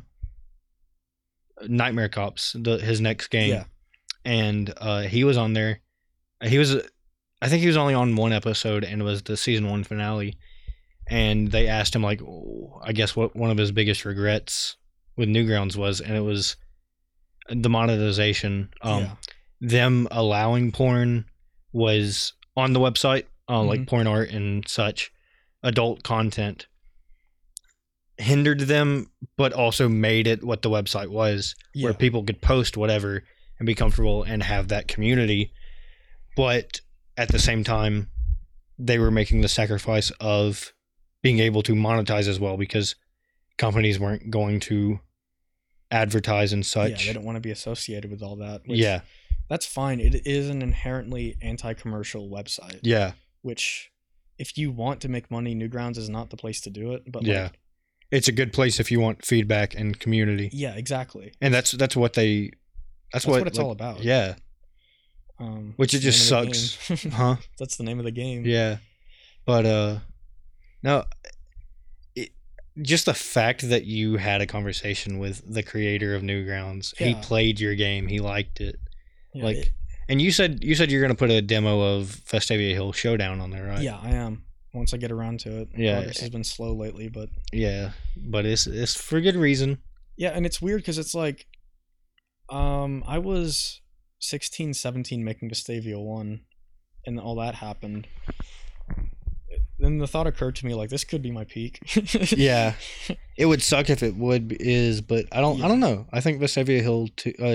Nightmare Cops, his next game. Yeah. And he was on there. I think he was only on one episode, and it was the season 1 finale. And they asked him, like, I guess what one of his biggest regrets with Newgrounds was, and it was the monetization. Them allowing porn was on the website, like porn art and such, adult content, hindered them, but also made it what the website was, where people could post whatever and be comfortable and have that community. But at the same time, they were making the sacrifice of being able to monetize as well because companies weren't going to advertise and such. Yeah, they don't want to be associated with all that. Yeah. That's fine. It is an inherently anti-commercial website. Yeah. Which, if you want to make money, Newgrounds is not the place to do it. But it's a good place if you want feedback and community. Yeah, exactly. And that's what they... That's what it's all about. Yeah. Which it just sucks. Huh? That's the name of the game. Yeah. But... No, just the fact that you had a conversation with the creator of Newgrounds, he played your game, he liked it, and you said you're gonna put a demo of Vestavia Hills Showdown on there, right? Yeah, I am. Once I get around to it. Yeah, this has been slow lately, but but it's for good reason. Yeah, and it's weird because it's like, I was 16, 17 making Vestavia 1, and all that happened. Then the thought occurred to me, like, this could be my peak. Yeah, it would suck if it is, but I don't know. I think Vestavia Hills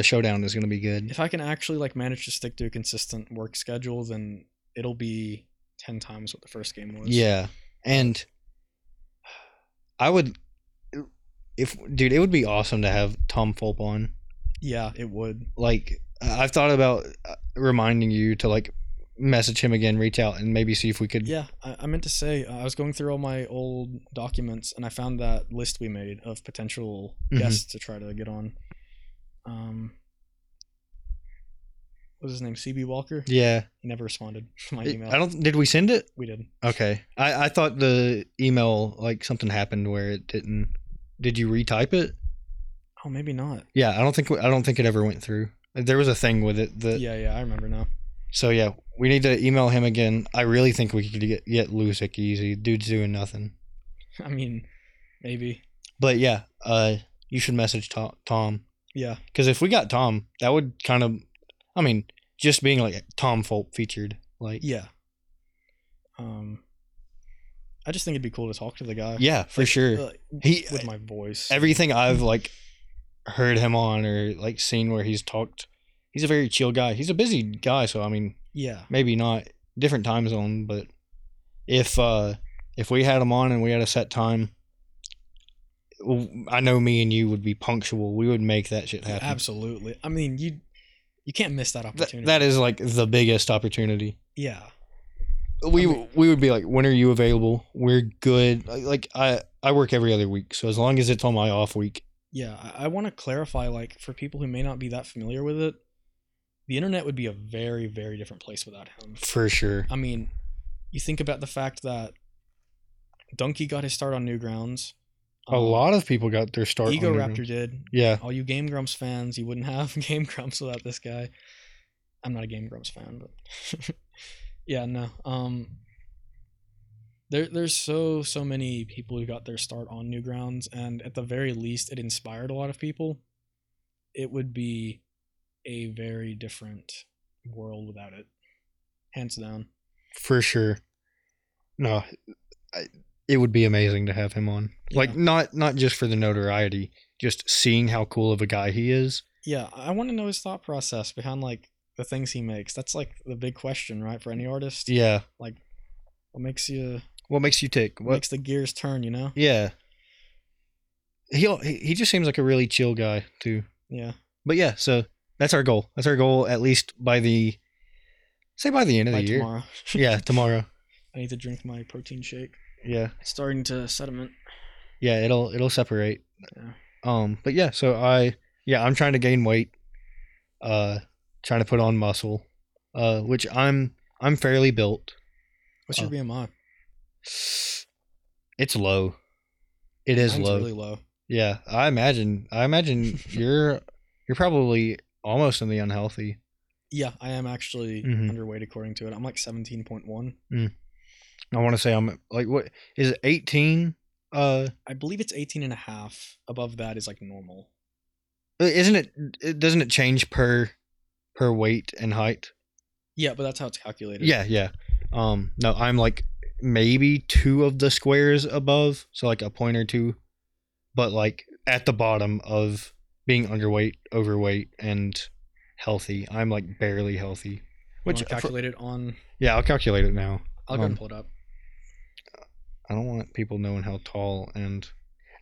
Showdown is going to be good. If I can actually like manage to stick to a consistent work schedule, then it'll be 10 times what the first game was. Yeah, and I would, it would be awesome to have Tom Fulp on. Yeah, it would. Like, I've thought about reminding you to like message him again, reach out, and maybe see if we could. Yeah, I meant to say, I was going through all my old documents and I found that list we made of potential guests to try to get on. What was his name? CB Walker? Yeah. He never responded to my email. Did we send it? We did. Okay. I thought the email, like something happened where it didn't. Did you retype it? Oh, maybe not. Yeah, I don't think it ever went through. There was a thing with it that. Yeah, I remember now. So yeah, we need to email him again. I really think we could get Lusick easy. Dude's doing nothing. I mean, maybe. But yeah, you should message Tom. Yeah. Because if we got Tom, that would kind of, I mean, just being like Tom Fulp featured, like. Yeah. I just think it'd be cool to talk to the guy. Yeah, for sure. He with my voice. Everything I've like heard him on or like seen where he's talked. He's a very chill guy. He's a busy guy, so I mean, yeah, maybe not different time zone, but if we had him on and we had a set time, I know me and you would be punctual. We would make that shit happen. Absolutely. I mean, you can't miss that opportunity. That is like the biggest opportunity. Yeah. We would be like, when are you available? We're good. Like I work every other week, so as long as it's on my off week. Yeah, I want to clarify, like, for people who may not be that familiar with it, the internet would be a very, very different place without him. For sure. I mean, you think about the fact that Dunkey got his start on Newgrounds. A lot of people got their start on Newgrounds. Ego Raptor did. Yeah. All you Game Grumps fans, you wouldn't have Game Grumps without this guy. I'm not a Game Grumps fan, but... Yeah, no. There's so many people who got their start on Newgrounds, and at the very least, it inspired a lot of people. It would be a very different world without it, hands down. For sure. No, it would be amazing to have him on. Yeah. Like, not just for the notoriety, just seeing how cool of a guy he is. Yeah, I want to know his thought process behind, like, the things he makes. That's like the big question, right, for any artist. Yeah. Like, what makes you tick? What makes the gears turn, you know? Yeah. He just seems like a really chill guy too. Yeah. But yeah, so that's our goal. That's our goal, at least by the end of the year. Tomorrow. Yeah, tomorrow. I need to drink my protein shake. Yeah. It's starting to sediment. Yeah, it'll separate. Yeah. But yeah, so I'm trying to gain weight. Trying to put on muscle, which I'm fairly built. What's your BMI? It's low. It is low. Really low. Yeah, I imagine you're probably almost in the unhealthy. Yeah, I am actually underweight according to it. I'm like 17.1. I want to say I'm like, what is it, 18? I believe it's 18.5. Above that is like normal. Isn't it? Doesn't it change per weight and height? Yeah, but that's how it's calculated. Yeah. No, I'm like maybe two of the squares above, so like a point or two, but like at the bottom of being underweight, overweight, and healthy. I'm like barely healthy. Which you calculate it on? Yeah, I'll calculate it now. I'll go and pull it up. I don't want people knowing how tall, and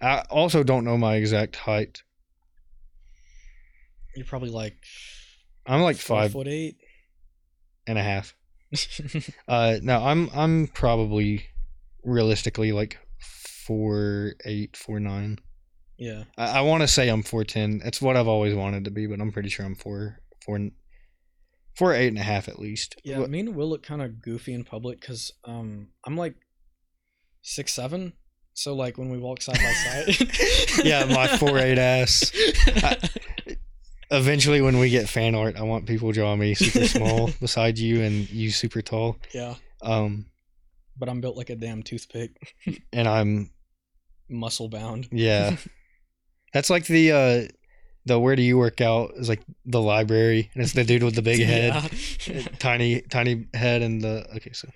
I also don't know my exact height. You're probably like... I'm like 5'8" and a half. No, I'm probably realistically like 4'8", 4'9". Yeah. I want to say I'm 4'10". That's what I've always wanted to be, but I'm pretty sure I'm 4'8" and a half at least. Yeah, me and Will look kind of goofy in public because I'm like 6'7". So like when we walk side by side. Yeah, my 4'8" ass. Eventually, when we get fan art, I want people to draw me super small beside you and you super tall. Yeah. But I'm built like a damn toothpick. And I'm... muscle bound. Yeah. That's like the where do you work out is like the library, and it's the dude with the big head. Yeah. Tiny head and the... Okay, so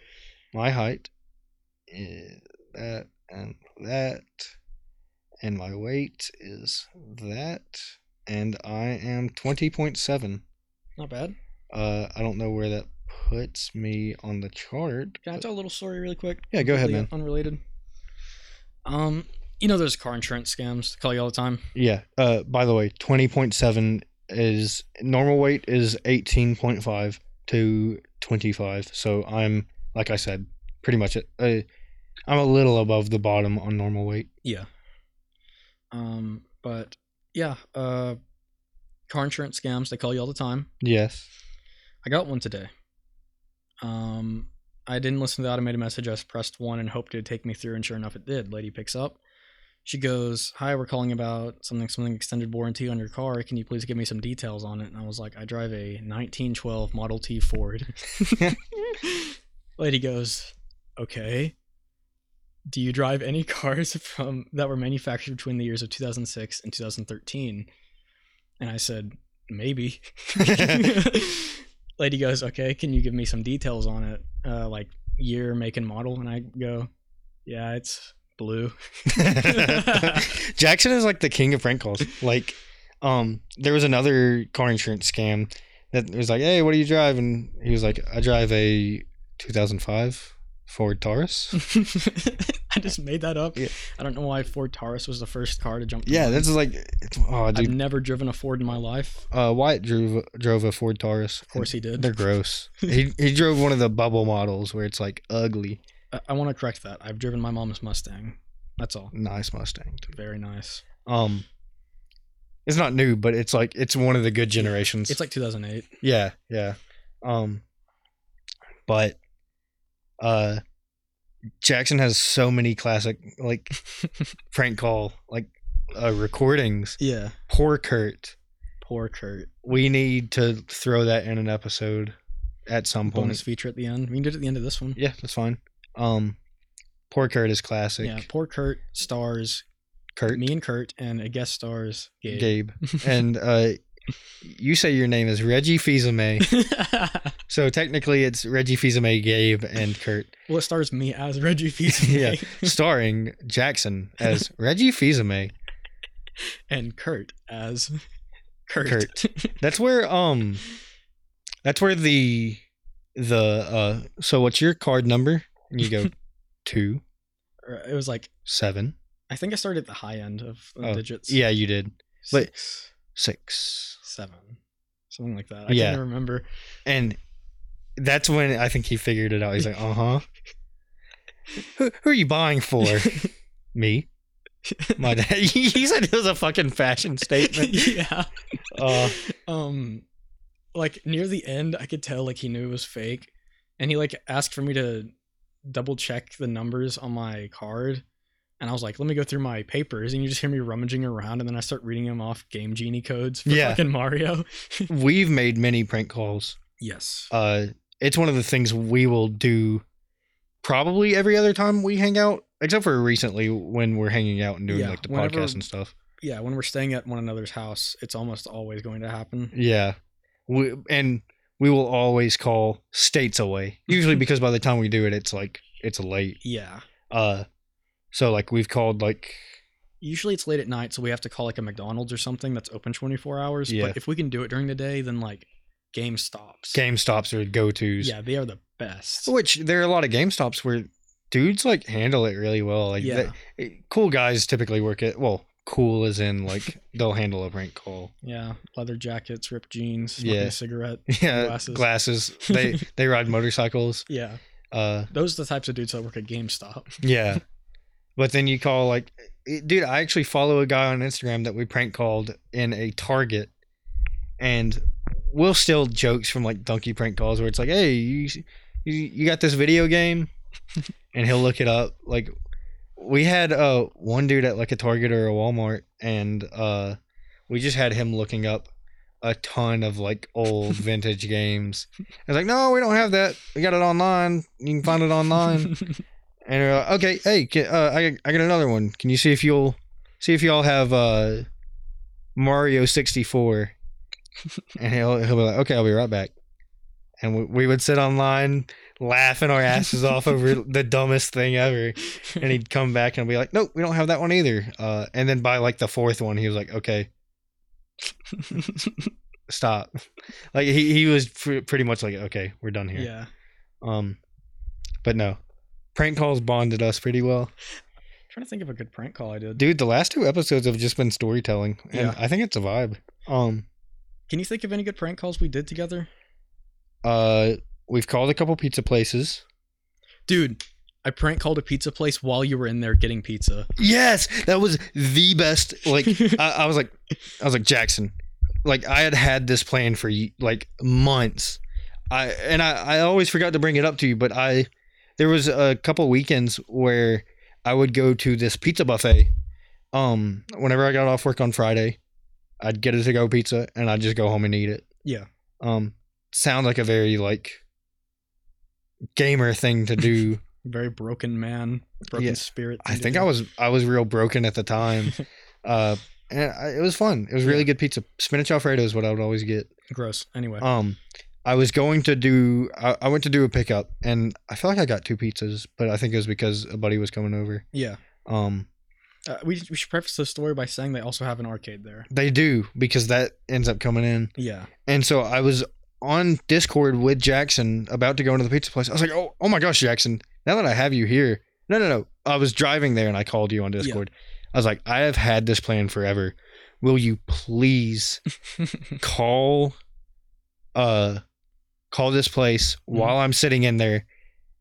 my height is that and my weight is that... And I am 20.7. Not bad. I don't know where that puts me on the chart. Can I tell a little story really quick? Yeah, go ahead, man. Unrelated. You know those car insurance scams call you all the time? Yeah. By the way, 20.7 is normal weight is 18.5 to 25. So I'm, like I said, pretty much it. I'm a little above the bottom on normal weight. Yeah. But... yeah, car insurance scams, they call you all the time. Yes. I got one today. I didn't listen to the automated message. I pressed one and hoped it would take me through, and sure enough, it did. Lady picks up. she goes, "Hi, we're calling about something extended warranty on your car. Can you please give me some details on it?" And I was like, "I drive a 1912 Model T Ford." Lady goes, "Okay. Do you drive any cars that were manufactured between the years of 2006 and 2013?" And I said, "Maybe." Lady goes, "Okay, can you give me some details on it, like year, make, and model?" And I go, "Yeah, it's blue." Jackson is like the king of prank calls. Like, there was another car insurance scam that was like, "Hey, what do you drive?" And he was like, "I drive a 2005 Ford Taurus." I just made that up. Yeah. I don't know why Ford Taurus was the first car to jump. Yeah, this is like, oh, dude. I've never driven a Ford in my life. Wyatt drove a Ford Taurus. Of course he did. They're gross. He drove one of the bubble models where it's like ugly. I want to correct that. I've driven my mom's Mustang. That's all. Nice Mustang. Dude. Very nice. It's not new, but it's like, it's one of the good generations. It's like 2008. Yeah, yeah. But Jackson has so many classic, like, prank call, like, recordings. Yeah. Poor Kurt. Poor Kurt. We need to throw that in an episode at some point. Bonus feature at the end. We can do it at the end of this one. Yeah, that's fine. Poor Kurt is classic. Yeah, Poor Kurt stars Kurt. Me and Kurt, and a guest stars Gabe. And you say your name is Reggie Fils-Aimé. So technically it's Reggie Fils-Aimé, Gabe, and Kurt. Well, it stars me as Reggie Fils-Aimé. Yeah, starring Jackson as Reggie Fils-Aimé. And Kurt as Kurt. That's where the so what's your card number? And you go 2. It was like 7. I think I started at the high end of digits. Yeah, you did. 6. 7. Something like that. I can't remember. And that's when I think he figured it out. He's like, "Uh-huh. Who are you buying for?" "Me. My dad." He said it was a fucking fashion statement. Yeah. Like near the end, I could tell like he knew it was fake, and he like asked for me to double check the numbers on my card, and I was like, "Let me go through my papers," and you just hear me rummaging around, and then I start reading them off Game Genie codes for fucking Mario. We've made many prank calls. Yes. It's one of the things we will do probably every other time we hang out, except for recently when we're hanging out and doing like the podcast and stuff. Yeah, when we're staying at one another's house, it's almost always going to happen. Yeah. We will always call states away, usually because by the time we do it, it's like, it's late. Yeah. So like we've called like... Usually it's late at night, so we have to call like a McDonald's or something that's open 24 hours. Yeah. But if we can do it during the day, then like GameStops. GameStops are go-tos. Yeah, they are the best. Which there are a lot of GameStops where dudes like handle it really well. Like cool guys typically work at... Well, cool as in like they'll handle a prank call. Yeah, leather jackets, ripped jeans, smoking a cigarette, glasses. They ride motorcycles. Yeah, those are the types of dudes that work at GameStop. Yeah, but then you call like, dude, I actually follow a guy on Instagram that we prank called in a Target, and we'll steal jokes from like donkey prank calls where it's like, "Hey, you got this video game," and he'll look it up like. We had one dude at like a Target or a Walmart, and we just had him looking up a ton of like old vintage games. I was like, "No, we don't have that. We got it online. You can find it online." And we're like, "Okay, hey, I got another one. Can you see if y'all have Mario 64?" And he'll be like, "Okay, I'll be right back." And we would sit online laughing our asses off over the dumbest thing ever. And he'd come back and be like, "Nope, we don't have that one either." And then by like the fourth one, he was like, "Okay, stop." Like he was pretty much like, "Okay, we're done here." Yeah. But no, prank calls bonded us pretty well. I'm trying to think of a good prank call I did. Dude, the last 2 episodes have just been storytelling. And I think it's a vibe. Can you think of any good prank calls we did together? We've called a couple pizza places. Dude, I prank called a pizza place while you were in there getting pizza. Yes, that was the best. Like I was like Jackson, like I had this plan for like months. I always forgot to bring it up to you, but there was a couple weekends where I would go to this pizza buffet Whenever I got off work on Friday, I'd get a to-go pizza and I'd just go home and eat it. Yeah. Sounds like a very gamer thing to do. Very broken man, broken spirit. I think I was real broken at the time. It was fun. It was really good pizza. Spinach Alfredo is what I would always get. Gross. Anyway. I went to do a pickup and I feel like I got two pizzas, but I think it was because a buddy was coming over. Yeah. We should preface the story by saying they also have an arcade there. They do, because that ends up coming in. Yeah. And so I was on Discord with Jackson about to go into the pizza place. I was like, oh my gosh, Jackson, now that I have you here. No. I was driving there and I called you on Discord. Yeah. I was like, I have had this plan forever. Will you please call this place while I'm sitting in there?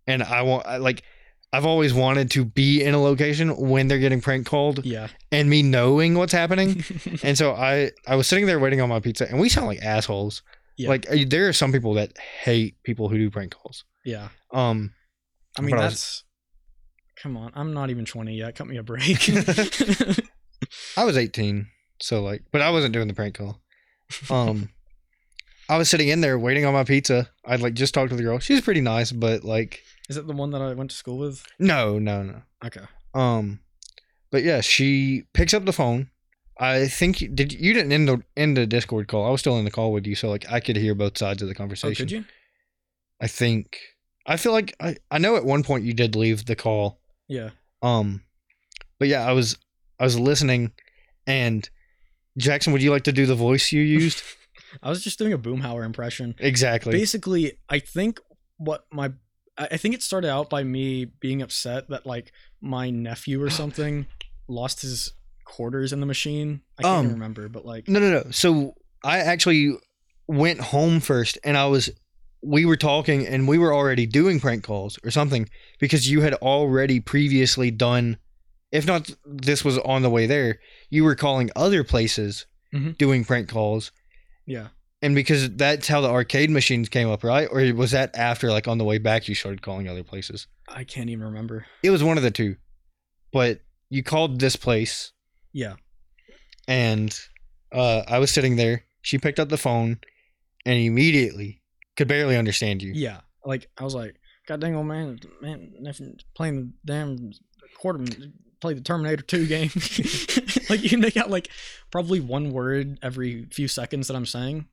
And I've always wanted to be in a location when they're getting prank called. Yeah. And me knowing what's happening. And so I was sitting there waiting on my pizza, and we sound like assholes. Yeah. There are some people that hate people who do prank calls. Yeah. Come on, I'm not even 20 yet. Cut me a break. I was 18, so but I wasn't doing the prank call. I was sitting in there waiting on my pizza. I'd just talked to the girl. She was pretty nice, but is it the one that I went to school with? No. Okay. But yeah, she picks up the phone. I think you didn't end the Discord call. I was still in the call with you, so I could hear both sides of the conversation. Oh, could you? I think. I feel like I know at one point you did leave the call. Yeah. But yeah, I was listening, and Jackson, would you like to do the voice you used? I was just doing a Boomhauer impression. Exactly. Basically, I think it started out by me being upset that my nephew or something lost his quarters in the machine. I can't even remember, but No. So I actually went home first, and we were talking and we were already doing prank calls or something, because you had already previously done, if not this was on the way there, you were calling other places doing prank calls. Yeah. And because that's how the arcade machines came up, right? Or was that after, on the way back, you started calling other places? I can't even remember. It was one of the two. But you called this place. Yeah. And I was sitting there. She picked up the phone and immediately... could barely understand you. Yeah. I was like, God dang, old man, playing the damn play the Terminator 2 game. You can make out, probably one word every few seconds that I'm saying.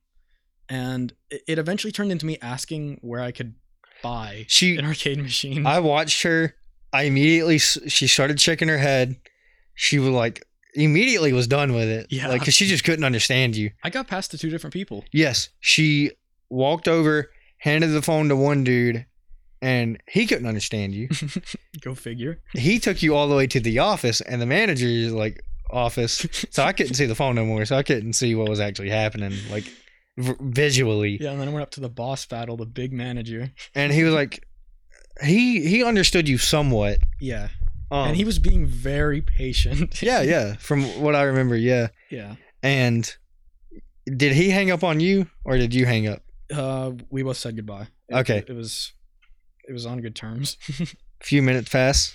And it eventually turned into me asking where I could buy an arcade machine. I watched her. She started shaking her head. She was immediately was done with it. Yeah. Because she just couldn't understand you. I got past the two different people. Yes. She... walked over, handed the phone to one dude, and he couldn't understand you. Go figure. He took you all the way to the office and the manager's office. So I couldn't see the phone no more. So I couldn't see what was actually happening visually. Yeah, and then I went up to the boss battle, the big manager. And he was he understood you somewhat. Yeah. And he was being very patient. Yeah. From what I remember, yeah. Yeah. And did he hang up on you or did you hang up? We both said goodbye. Okay. It was on good terms. A few minutes pass.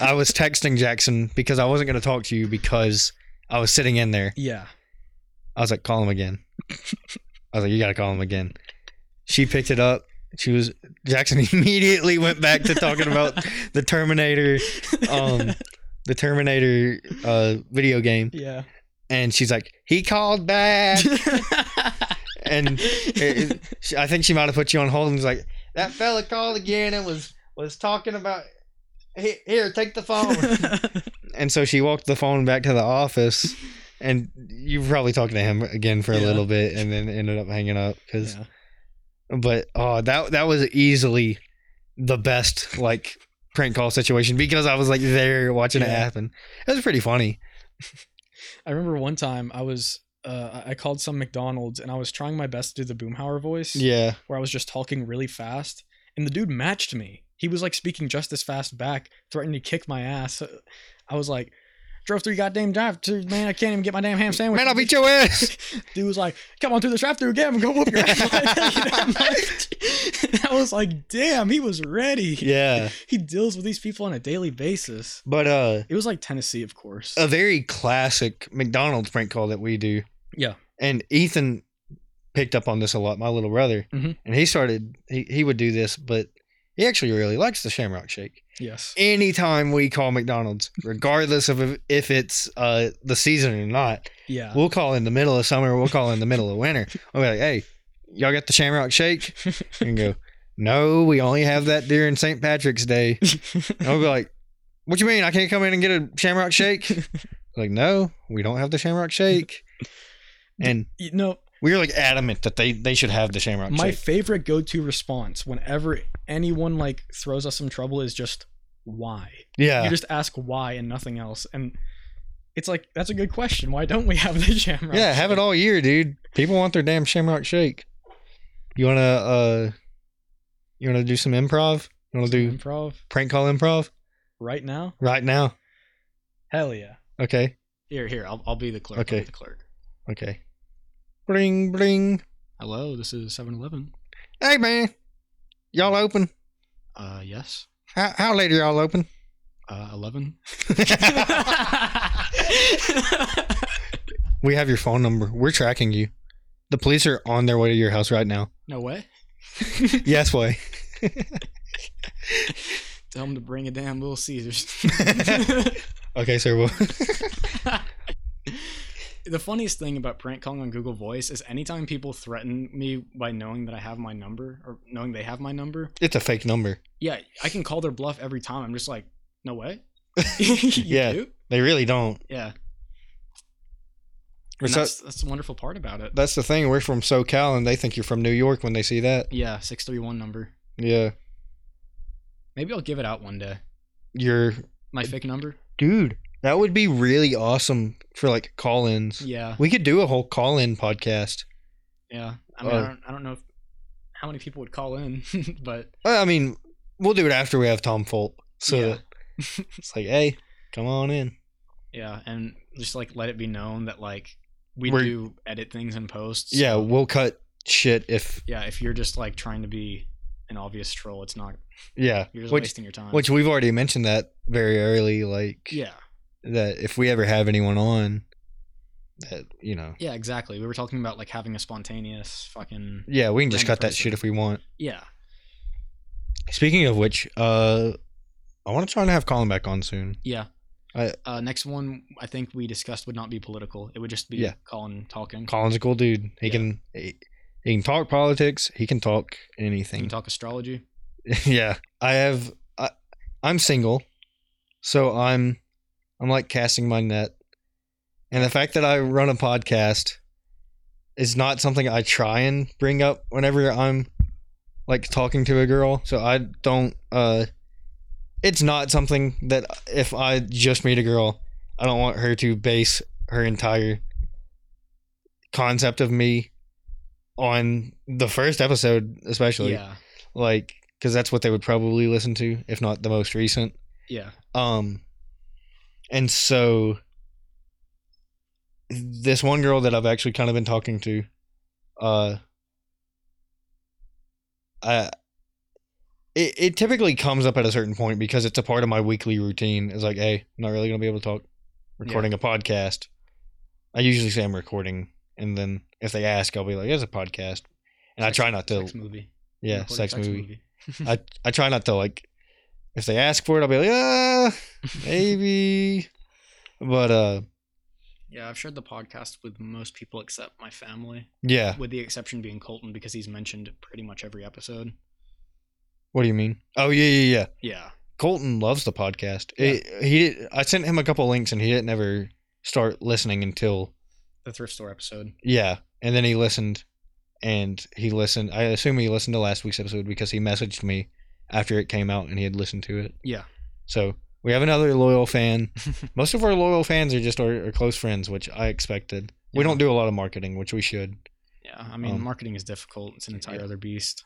I was texting Jackson because I wasn't going to talk to you because I was sitting in there. Yeah. I was like, call him again. I was like, you got to call him again. She picked it up. Jackson immediately went back to talking about the Terminator, video game. Yeah. And she's like, he called back. And I think she might have put you on hold. And was like, that fella called again and was talking about, here, take the phone. And so she walked the phone back to the office. And you were probably talking to him again for a little bit and then ended up hanging up. But that was easily the best prank call situation because I was there watching it happen. It was pretty funny. I remember one time I called some McDonald's and I was trying my best to do the Boomhauer voice. Yeah. Where I was just talking really fast and the dude matched me. He was speaking just as fast back, threatening to kick my ass. I was like, Drove three goddamn drive-through, man. I can't even get my damn ham sandwich. Man, I'll beat your ass. Dude was like, come on through the drive-through again and go whoop your ass. I was like, damn, he was ready. Yeah. He deals with these people on a daily basis. But it was like Tennessee, of course. A very classic McDonald's prank call that we do. Yeah. And Ethan picked up on this a lot, my little brother. Mm-hmm. And he would do this, but he actually really likes the Shamrock Shake. Yes. Anytime we call McDonald's, regardless of if it's the season or not, yeah, we'll call in the middle of summer, we'll call in the middle of winter. We'll be like, hey, y'all got the Shamrock Shake? And go, no, we only have that during St. Patrick's Day. And we'll be like, what you mean? I can't come in and get a Shamrock Shake? Like, no, we don't have the Shamrock Shake. And you know, we were like adamant that they should have the Shamrock Shake. My favorite go-to response whenever anyone like throws us some trouble is just why. Yeah. You just ask why and nothing else. And it's like, that's a good question. Why don't we have the Shamrock Shake? Have it all year, dude. People want their damn Shamrock Shake. You wanna do some improv? You wanna do improv? Prank call improv? Right now? Right now. Hell yeah. Okay. Here, I'll be the clerk. Okay. Okay. Bling, bling. Hello, this is 7-Eleven. Hey, man. Y'all open? Yes. How late are y'all open? 11. We have your phone number. We're tracking you. The police are on their way to your house right now. No way. Yes way. Tell them to bring a damn Little Caesars. Okay, sir. Well. The funniest thing about prank calling on Google Voice is anytime people threaten me by knowing that I have my number or knowing they have my number. It's a fake number. Yeah, I can call their bluff every time. I'm just like, no way. Yeah, do? They really don't. Yeah. And that's the wonderful part about it. That's the thing. We're from SoCal, and they think you're from New York when they see that. Yeah, 631 number. Yeah. Maybe I'll give it out one day. My fake number? Dude. That would be really awesome for like call-ins. Yeah. We could do a whole call-in podcast. Yeah. I mean, I don't know how many people would call in, but I mean, we'll do it after we have Tom Fulp. So yeah. It's like, hey, come on in. Yeah. And just like, let it be known that like we do edit things in posts. So, yeah. We'll cut shit if. Yeah. If you're just like trying to be an obvious troll, it's not. Yeah. You're just wasting your time. Which we've already mentioned that very early. Like, yeah. That if we ever have anyone on, that, you know. Yeah, exactly. We were talking about like having a spontaneous fucking. Yeah, we can just cut that shit if we want. Yeah. Speaking of which, I want to try and have Colin back on soon. Yeah. Next one, I think we discussed would not be political. It would just be Colin talking. Colin's a cool dude. He can talk politics. He can talk anything. He can talk astrology. Yeah, I'm single, so I'm like casting my net. And the fact that I run a podcast is not something I try and bring up whenever I'm like talking to a girl. So I don't, it's not something that if I just meet a girl, I don't want her to base her entire concept of me on the first episode, especially. Yeah. Like, cause that's what they would probably listen to, if not the most recent. Yeah. And so this one girl that I've actually kind of been talking to, it typically comes up at a certain point because it's a part of my weekly routine. It's like, hey, I'm not really going to be able to talk recording a podcast. I usually say I'm recording. And then if they ask, I'll be like, it's a podcast. And I try not to. Sex movie. Yeah, sex movie. I try not to like. If they ask for it, I'll be like, maybe. But, yeah, I've shared the podcast with most people except my family. Yeah. With the exception being Colton, because he's mentioned pretty much every episode. What do you mean? Oh, yeah. Yeah. Colton loves the podcast. Yeah. I sent him a couple links, and he didn't ever start listening until the thrift store episode. Yeah. And then he listened, I assume he listened to last week's episode because he messaged me after it came out and he had listened to it. Yeah. So we have another loyal fan. Most of our loyal fans are just our close friends, which I expected. Yeah. We don't do a lot of marketing, which we should. Yeah. I mean, marketing is difficult. It's an entire other beast.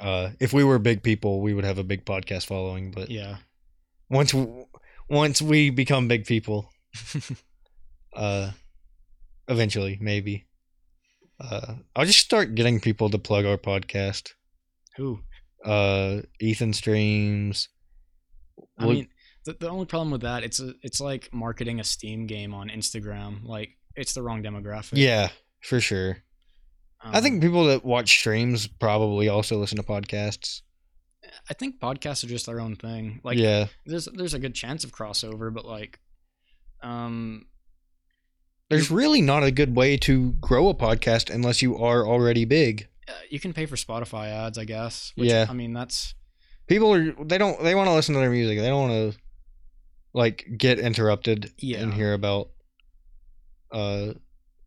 If we were big people, we would have a big podcast following, but yeah. Once we become big people, Eventually, maybe. I'll just start getting people to plug our podcast. Who? Ethan streams. I mean, the only problem with that, it's like marketing a Steam game on Instagram. Like, it's the wrong demographic. Yeah, for sure. I think people that watch streams probably also listen to podcasts. I think podcasts are just their own thing. Like, yeah, there's a good chance of crossover, but like, there's really not a good way to grow a podcast unless you are already big. You can pay for Spotify ads, I guess. Which, yeah, I mean, that's they want to listen to their music. They don't want to like get interrupted and hear about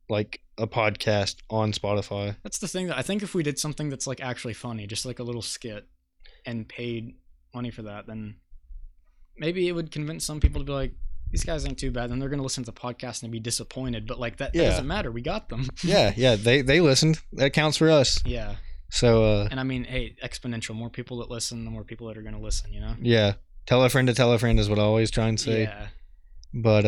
like a podcast on Spotify. That's the thing that I think if we did something that's like actually funny, just like a little skit, and paid money for that, then maybe it would convince some people to be like, these guys ain't too bad. Then they're going to listen to the podcast and be disappointed. But like that doesn't matter. We got them. Yeah. They listened. That counts for us. Yeah. So, and I mean, hey, exponential, more people that listen, the more people that are going to listen, you know? Yeah. Tell a friend to tell a friend is what I always try and say. Yeah. But,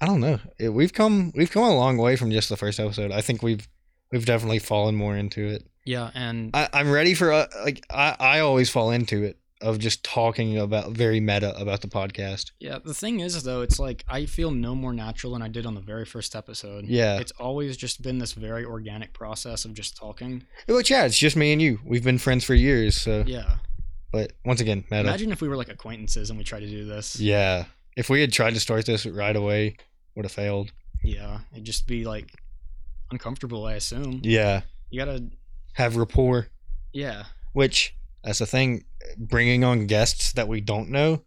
I don't know. We've come a long way from just the first episode. I think we've definitely fallen more into it. Yeah, and I'm ready for I always fall into it of just talking about very meta about the podcast. Yeah, the thing is though, it's like I feel no more natural than I did on the very first episode. Yeah, it's always just been this very organic process of just talking. Which it's just me and you. We've been friends for years, so yeah. But once again, meta. Imagine if we were like acquaintances and we tried to do this. Yeah, if we had tried to start this right away, would have failed. Yeah, it'd just be like uncomfortable, I assume. Yeah, you gotta have rapport. Yeah, which that's the thing, bringing on guests that we don't know,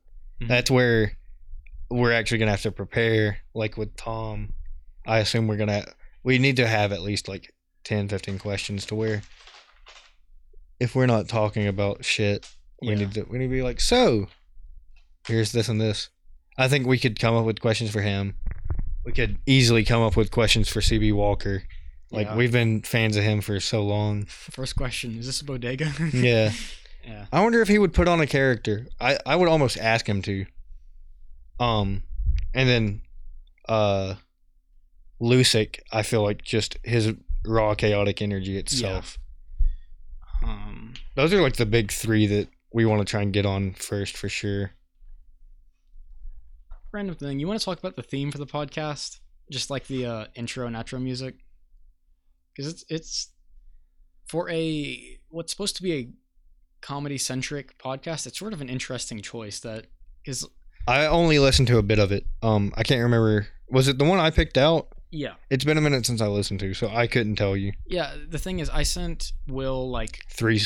that's where we're actually gonna have to prepare. Like with Tom, I assume we need to have at least like 10-15 questions to where if we're not talking about shit, we need to be like, so here's this and this. I think we could come up with questions for him. We could easily come up with questions for CB Walker. Like, we've been fans of him for so long. First question, is this a bodega? Yeah. I wonder if he would put on a character. I would almost ask him to. And then Lucic, I feel like just his raw chaotic energy itself. Yeah. Those are like the big three that we want to try and get on first for sure. Random thing, you want to talk about the theme for the podcast, just like the intro and outro music, because it's for a what's supposed to be a comedy centric podcast. It's sort of an interesting choice that is. I only listened to a bit of it. I can't remember. Was it the one I picked out? Yeah. It's been a minute since I listened to, so I couldn't tell you. Yeah, the thing is, I sent Will like three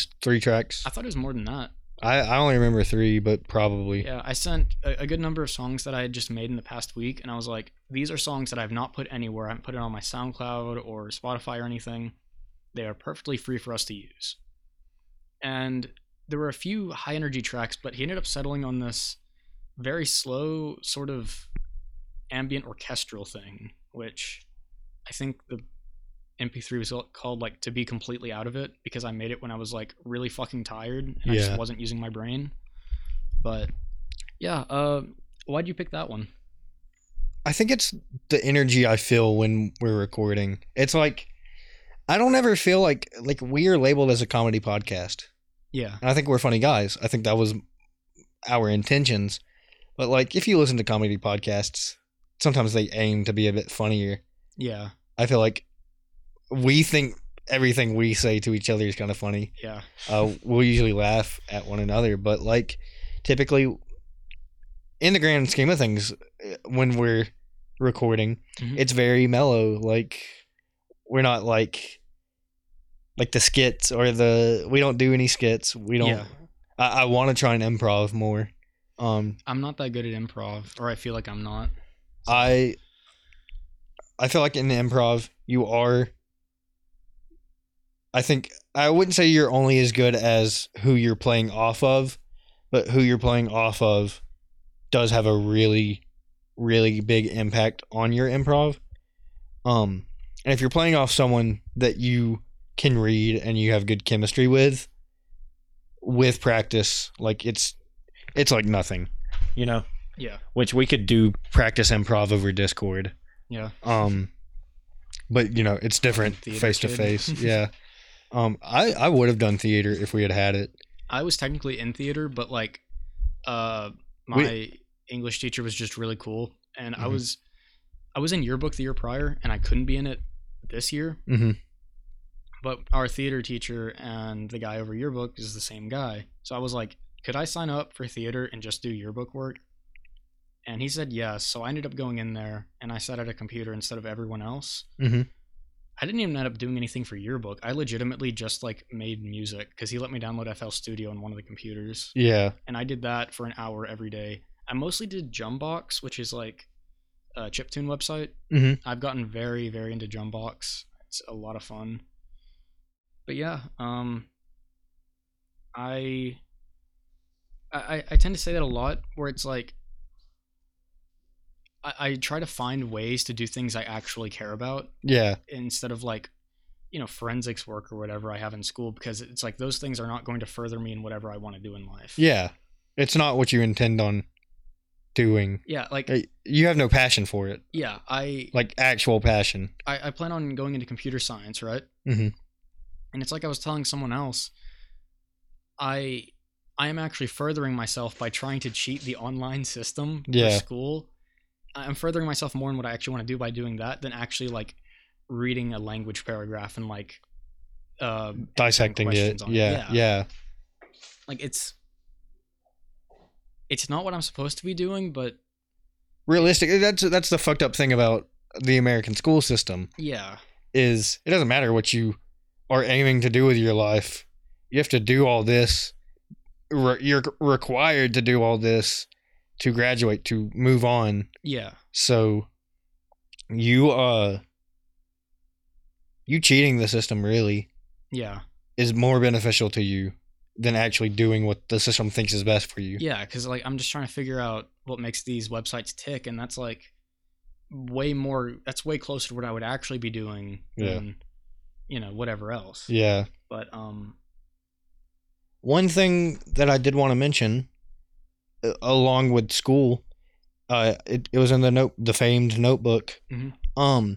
tracks. I thought it was more than that. I only remember three, but probably. Yeah, I sent a good number of songs that I had just made in the past week, and I was like, these are songs that I've not put anywhere. I haven't put it on my SoundCloud or Spotify or anything. They are perfectly free for us to use. And there were a few high-energy tracks, but he ended up settling on this very slow sort of ambient orchestral thing, which I think the MP3 was called like To Be Completely Out of It, because I made it when I was like really fucking tired and I just wasn't using my brain. But yeah, why'd you pick that one? I think it's the energy I feel when we're recording. It's like I don't ever feel like we are labeled as a comedy podcast. Yeah. And I think we're funny guys. I think that was our intentions. But like if you listen to comedy podcasts, sometimes they aim to be a bit funnier. Yeah. I feel like we think everything we say to each other is kind of funny. Yeah. We'll usually laugh at one another, but like typically in the grand scheme of things, when we're recording, it's very mellow. Like we're not like the skits or we don't do any skits. We don't, I want to try and improv more. I'm not that good at improv, or I feel like I'm not. So. I feel like in the improv I think I wouldn't say you're only as good as who you're playing off of, but who you're playing off of does have a really, really big impact on your improv. And if you're playing off someone that you can read and you have good chemistry with practice, like it's like nothing, you know? Yeah. Which we could do practice improv over Discord. Yeah. But you know, it's different face to face. Yeah. I would have done theater if we had had it. I was technically in theater, but like my English teacher was just really cool, and mm-hmm. I was in yearbook the year prior, and I couldn't be in it this year. Mm-hmm. But our theater teacher and the guy over yearbook is the same guy. So I was like, could I sign up for theater and just do yearbook work? And he said yes. So I ended up going in there, and I sat at a computer instead of everyone else. Mm-hmm. I didn't even end up doing anything for yearbook. I legitimately just like made music because he let me download FL Studio on one of the computers. Yeah. And I did that for an hour every day. I mostly did Jumbox, which is like a chiptune website. Mm-hmm. I've gotten very, very into Jumbox. It's a lot of fun. But yeah, I tend to say that a lot, where it's like I try to find ways to do things I actually care about. Yeah. Instead of like, you know, forensics work or whatever I have in school, because it's like those things are not going to further me in whatever I want to do in life. Yeah. It's not what you intend on doing. Yeah, like you have no passion for it. Yeah, actual passion. I plan on going into computer science, right? Mm-hmm. And it's like I was telling someone else, I am actually furthering myself by trying to cheat the online system for school. I'm furthering myself more in what I actually want to do by doing that than actually like reading a language paragraph and like dissecting it. Yeah. Like it's not what I'm supposed to be doing, but realistically, that's the fucked up thing about the American school system. Yeah, is it doesn't matter what you are aiming to do with your life. You have to do all this. You're required to do all this to graduate, to move on. Yeah. So you cheating the system really is more beneficial to you than actually doing what the system thinks is best for you. Yeah, because like I'm just trying to figure out what makes these websites tick, and that's like way closer to what I would actually be doing than you know, whatever else. Yeah. But one thing that I did want to mention, along with school, it was in the famed notebook. Mm-hmm.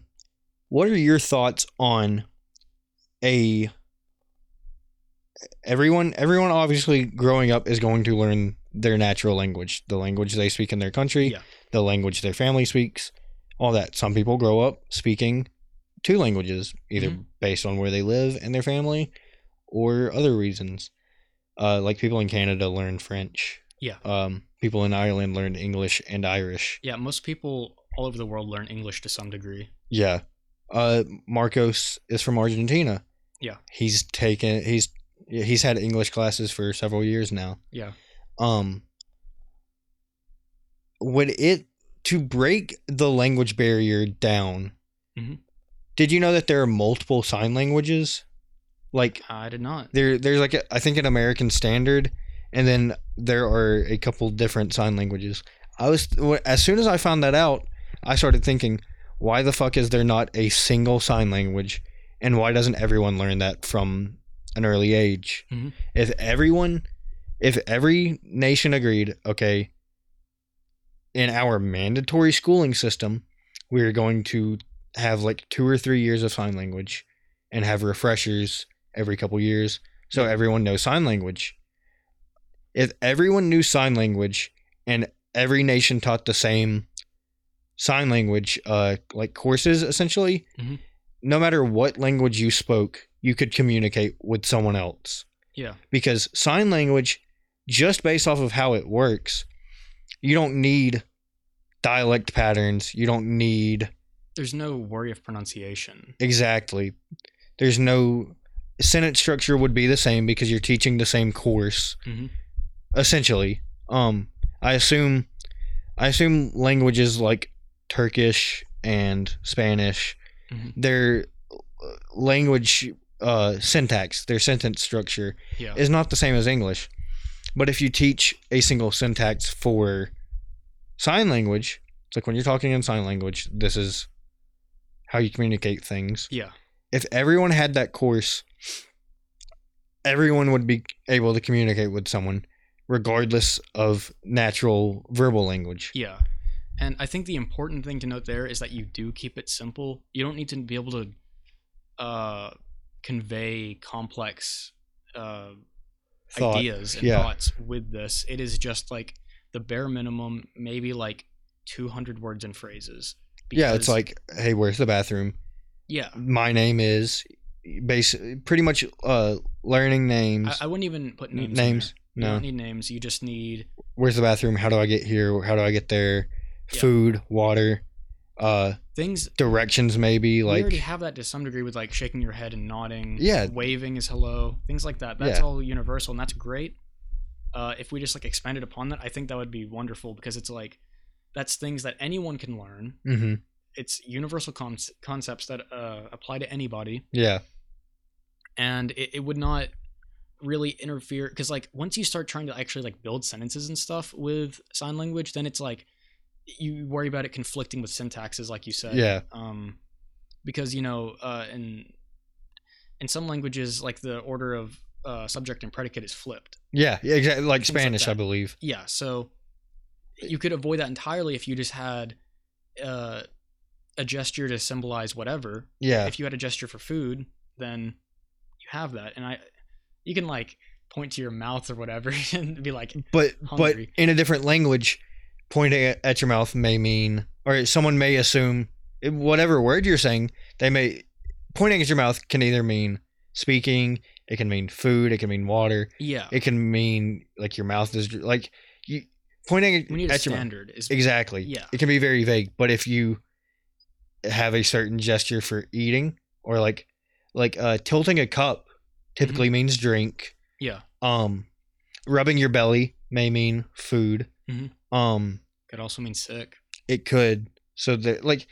What are your thoughts on everyone obviously growing up is going to learn their natural language, the language they speak in their country, the language their family speaks, all that. Some people grow up speaking two languages, either based on where they live and their family or other reasons. Like people in Canada learn French. Yeah. People in Ireland learn English and Irish. Yeah, most people all over the world learn English to some degree. Yeah. Marcos is from Argentina. Yeah. He's had English classes for several years now. Yeah. To break the language barrier down, mm-hmm. Did you know that there are multiple sign languages? Like I did not. There's like I think an American Standard, and then there are a couple different sign languages. As soon as I found that out, I started thinking, why the fuck is there not a single sign language, and why doesn't everyone learn that from an early age? Mm-hmm. If every nation agreed, okay, in our mandatory schooling system, we're going to have like 2 or 3 years of sign language and have refreshers every couple years so everyone knows sign language. If everyone knew sign language and every nation taught the same sign language like courses essentially, mm-hmm. No matter what language you spoke, you could communicate with someone else. Yeah. Because sign language, just based off of how it works, you don't need dialect patterns, you don't need There's no worry of pronunciation. Exactly. There's no sentence structure would be the same because you're teaching the same course, mm-hmm. essentially. I assume languages like Turkish and Spanish, mm-hmm. their language syntax, their sentence structure is not the same as English. But if you teach a single syntax for sign language, it's like when you're talking in sign language, this is how you communicate things. Yeah. If everyone had that course, everyone would be able to communicate with someone. regardless of natural verbal language. Yeah. And I think the important thing to note there is that you do keep it simple. You don't need to be able to convey complex ideas and thoughts with this. It is just like the bare minimum, maybe like 200 words and phrases. Yeah, it's like, hey, where's the bathroom? Yeah. My name is, basically, pretty much learning names. I wouldn't even put names. Names. No. You don't need names. You just need... Where's the bathroom? How do I get here? How do I get there? Yeah. Food, water, things, directions maybe. Like, we already have that to some degree with like shaking your head and nodding. Yeah. Waving is hello. Things like that. That's all universal, and that's great. If we just like expanded upon that, I think that would be wonderful, because it's like, that's things that anyone can learn. Mm-hmm. It's universal concepts that apply to anybody. Yeah. And it would not really interfere, because like once you start trying to actually like build sentences and stuff with sign language, then it's like you worry about it conflicting with syntaxes, like you said. Yeah. Because in some languages, like the order of subject and predicate is flipped. Yeah, exactly. Like things Spanish, like I believe. Yeah. So you could avoid that entirely if you just had a gesture to symbolize whatever. Yeah. If you had a gesture for food, then you have that, and you can like point to your mouth or whatever and be like, hungry. But in a different language, pointing at your mouth may mean, or someone may assume, whatever word you're saying, pointing at your mouth can either mean speaking, it can mean food, it can mean water. Yeah. It can mean like your mouth is like you pointing we need at a your standard mouth. Is exactly. Yeah. It can be very vague, but if you have a certain gesture for eating, or like tilting a cup typically mm-hmm. means drink. Yeah. Rubbing your belly may mean food. Mm-hmm. Could also mean sick. It could. So that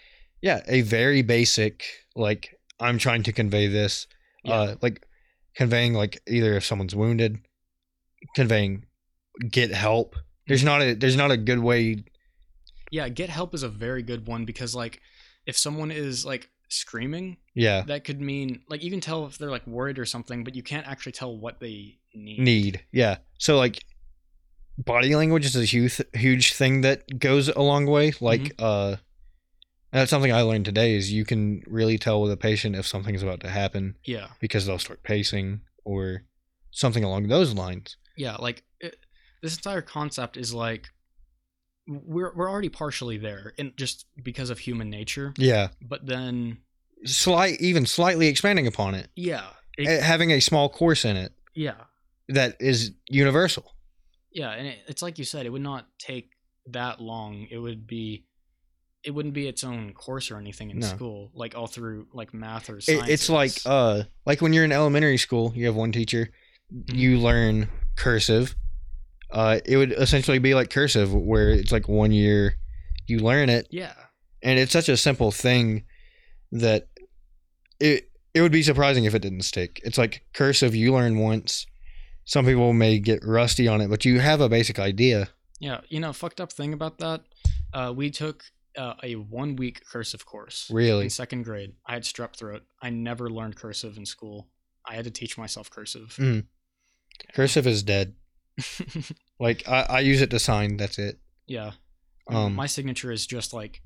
a very basic, like, I'm trying to convey this, like conveying like either if someone's wounded, conveying get help. There's not a good way. Yeah. Get help is a very good one, because like if someone is like screaming, that could mean like you can tell if they're like worried or something, but you can't actually tell what they need. Yeah. So like body language is a huge thing that goes a long way. Like mm-hmm. And that's something I learned today, is you can really tell with a patient if something's about to happen. Yeah. Because they'll start pacing or something along those lines. Yeah. Like this entire concept is like, we're already partially there, and just because of human nature. Yeah. But then even slightly expanding upon it. Yeah. Having a small course in it. Yeah. That is universal. Yeah, and it's like you said, it would not take that long. It wouldn't be its own course or anything in school, like all through like math or science. It's like when you're in elementary school, you have one teacher, mm-hmm. you learn cursive. It would essentially be like cursive, where it's like 1 year you learn it. Yeah. And it's such a simple thing that it would be surprising if it didn't stick. It's like cursive, you learn once. Some people may get rusty on it, but you have a basic idea. Yeah. Fucked up thing about that, we took a 1 week cursive course. Really? In second grade. I had strep throat. I never learned cursive in school. I had to teach myself cursive. Mm. Cursive is dead. Like I use it to sign. That's it. Yeah. My signature is just like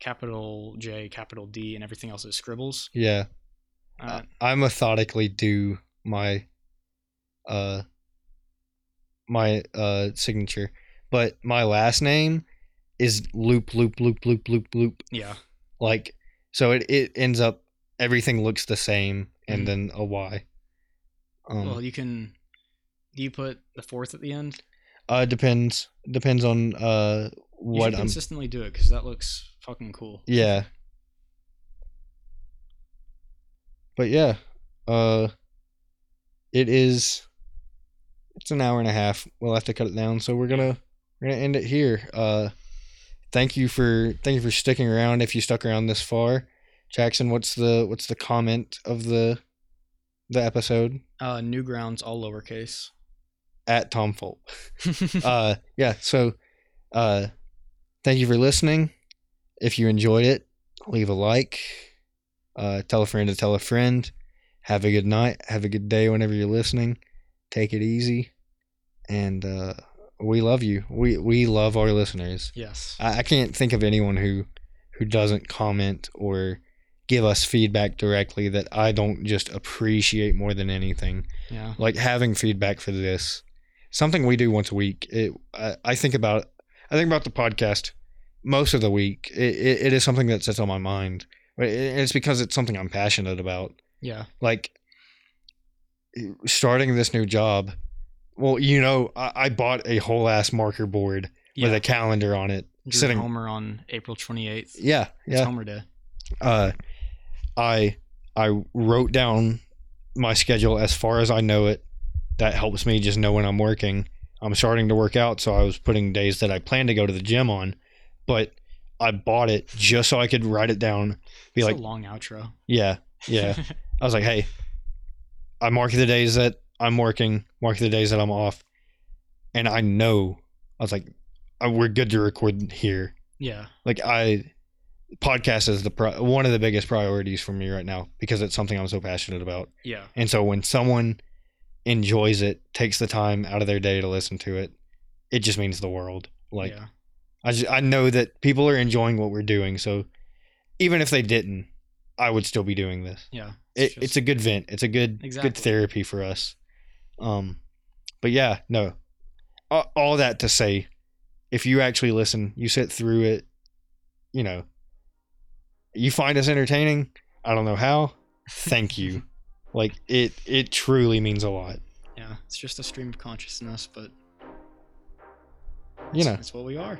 capital J, capital D, and everything else is scribbles. Yeah. I methodically do my signature, but my last name is loop loop loop loop loop loop. Yeah. Like, so it ends up everything looks the same, and then a Y. Well, you can. Do you put the fourth at the end? Depends. Depends on what I'm... You should consistently do it, because that looks fucking cool. Yeah. But yeah. It's an hour and a half. We'll have to cut it down, so we're gonna end it here. Thank you for sticking around. If you stuck around this far, Jackson, what's the comment of the episode? Newgrounds, all lowercase. At Tom Fulp. So thank you for listening. If you enjoyed it, leave a like. Tell a friend to tell a friend. Have a good night. Have a good day whenever you're listening. Take it easy. and we love you. We love our listeners. Yes. I can't think of anyone who doesn't comment or give us feedback directly that I don't just appreciate more than anything. Yeah. Like having feedback for this, something we do once a week. I think about the podcast most of the week. It is something that sits on my mind. It's because it's something I'm passionate about. Yeah. Like starting this new job. Well, you know, I bought a whole ass marker board with a calendar on it. Drew sitting Homer on April 28th. Yeah. It's Homer Day. I wrote down my schedule as far as I know it. That helps me just know when I'm working. I'm starting to work out, so I was putting days that I plan to go to the gym on, but I bought it just so I could write it down. Be it's like a long outro. Yeah, yeah. I was like, hey, I mark the days that I'm working, mark the days that I'm off, and I know. I was like, we're good to record here. Yeah. Like podcast is the one of the biggest priorities for me right now because it's something I'm so passionate about. Yeah. And so when someone enjoys it, takes the time out of their day to listen to it, it just means the world. Like, yeah. I know that people are enjoying what we're doing, so even if they didn't, I would still be doing this. Yeah. It's a good vent. It's a good therapy for us. But yeah, no. All that to say, if you actually listen, you sit through it, you know, you find us entertaining. I don't know how. Thank you. Like it truly means a lot. Yeah, it's just a stream of consciousness, but you know, that's what we are.